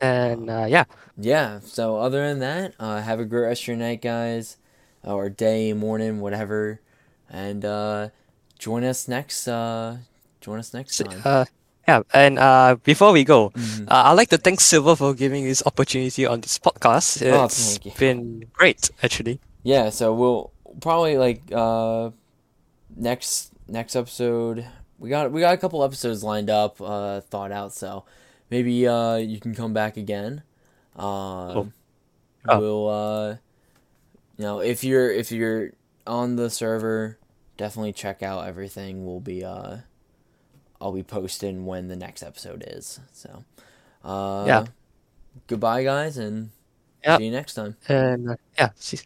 And uh, yeah. Yeah. So other than that, uh, have a great rest of your night, guys. Or day, morning, whatever. And uh, join us next. Uh, join us next time. Uh- Yeah, and uh, before we go, mm-hmm. uh, I'd like to thank Silver for giving this opportunity on this podcast. It's oh, been great, actually. Yeah, so we'll probably like uh, next next episode. We got we got a couple episodes lined up, uh, thought out. So maybe uh, you can come back again. Uh, cool. oh. We'll uh, you know, if you're if you're on the server, definitely check out everything. We'll be. Uh, I'll be posting when the next episode is. So, uh, yeah. Goodbye, guys, and yep. see you next time. And uh, yeah, see.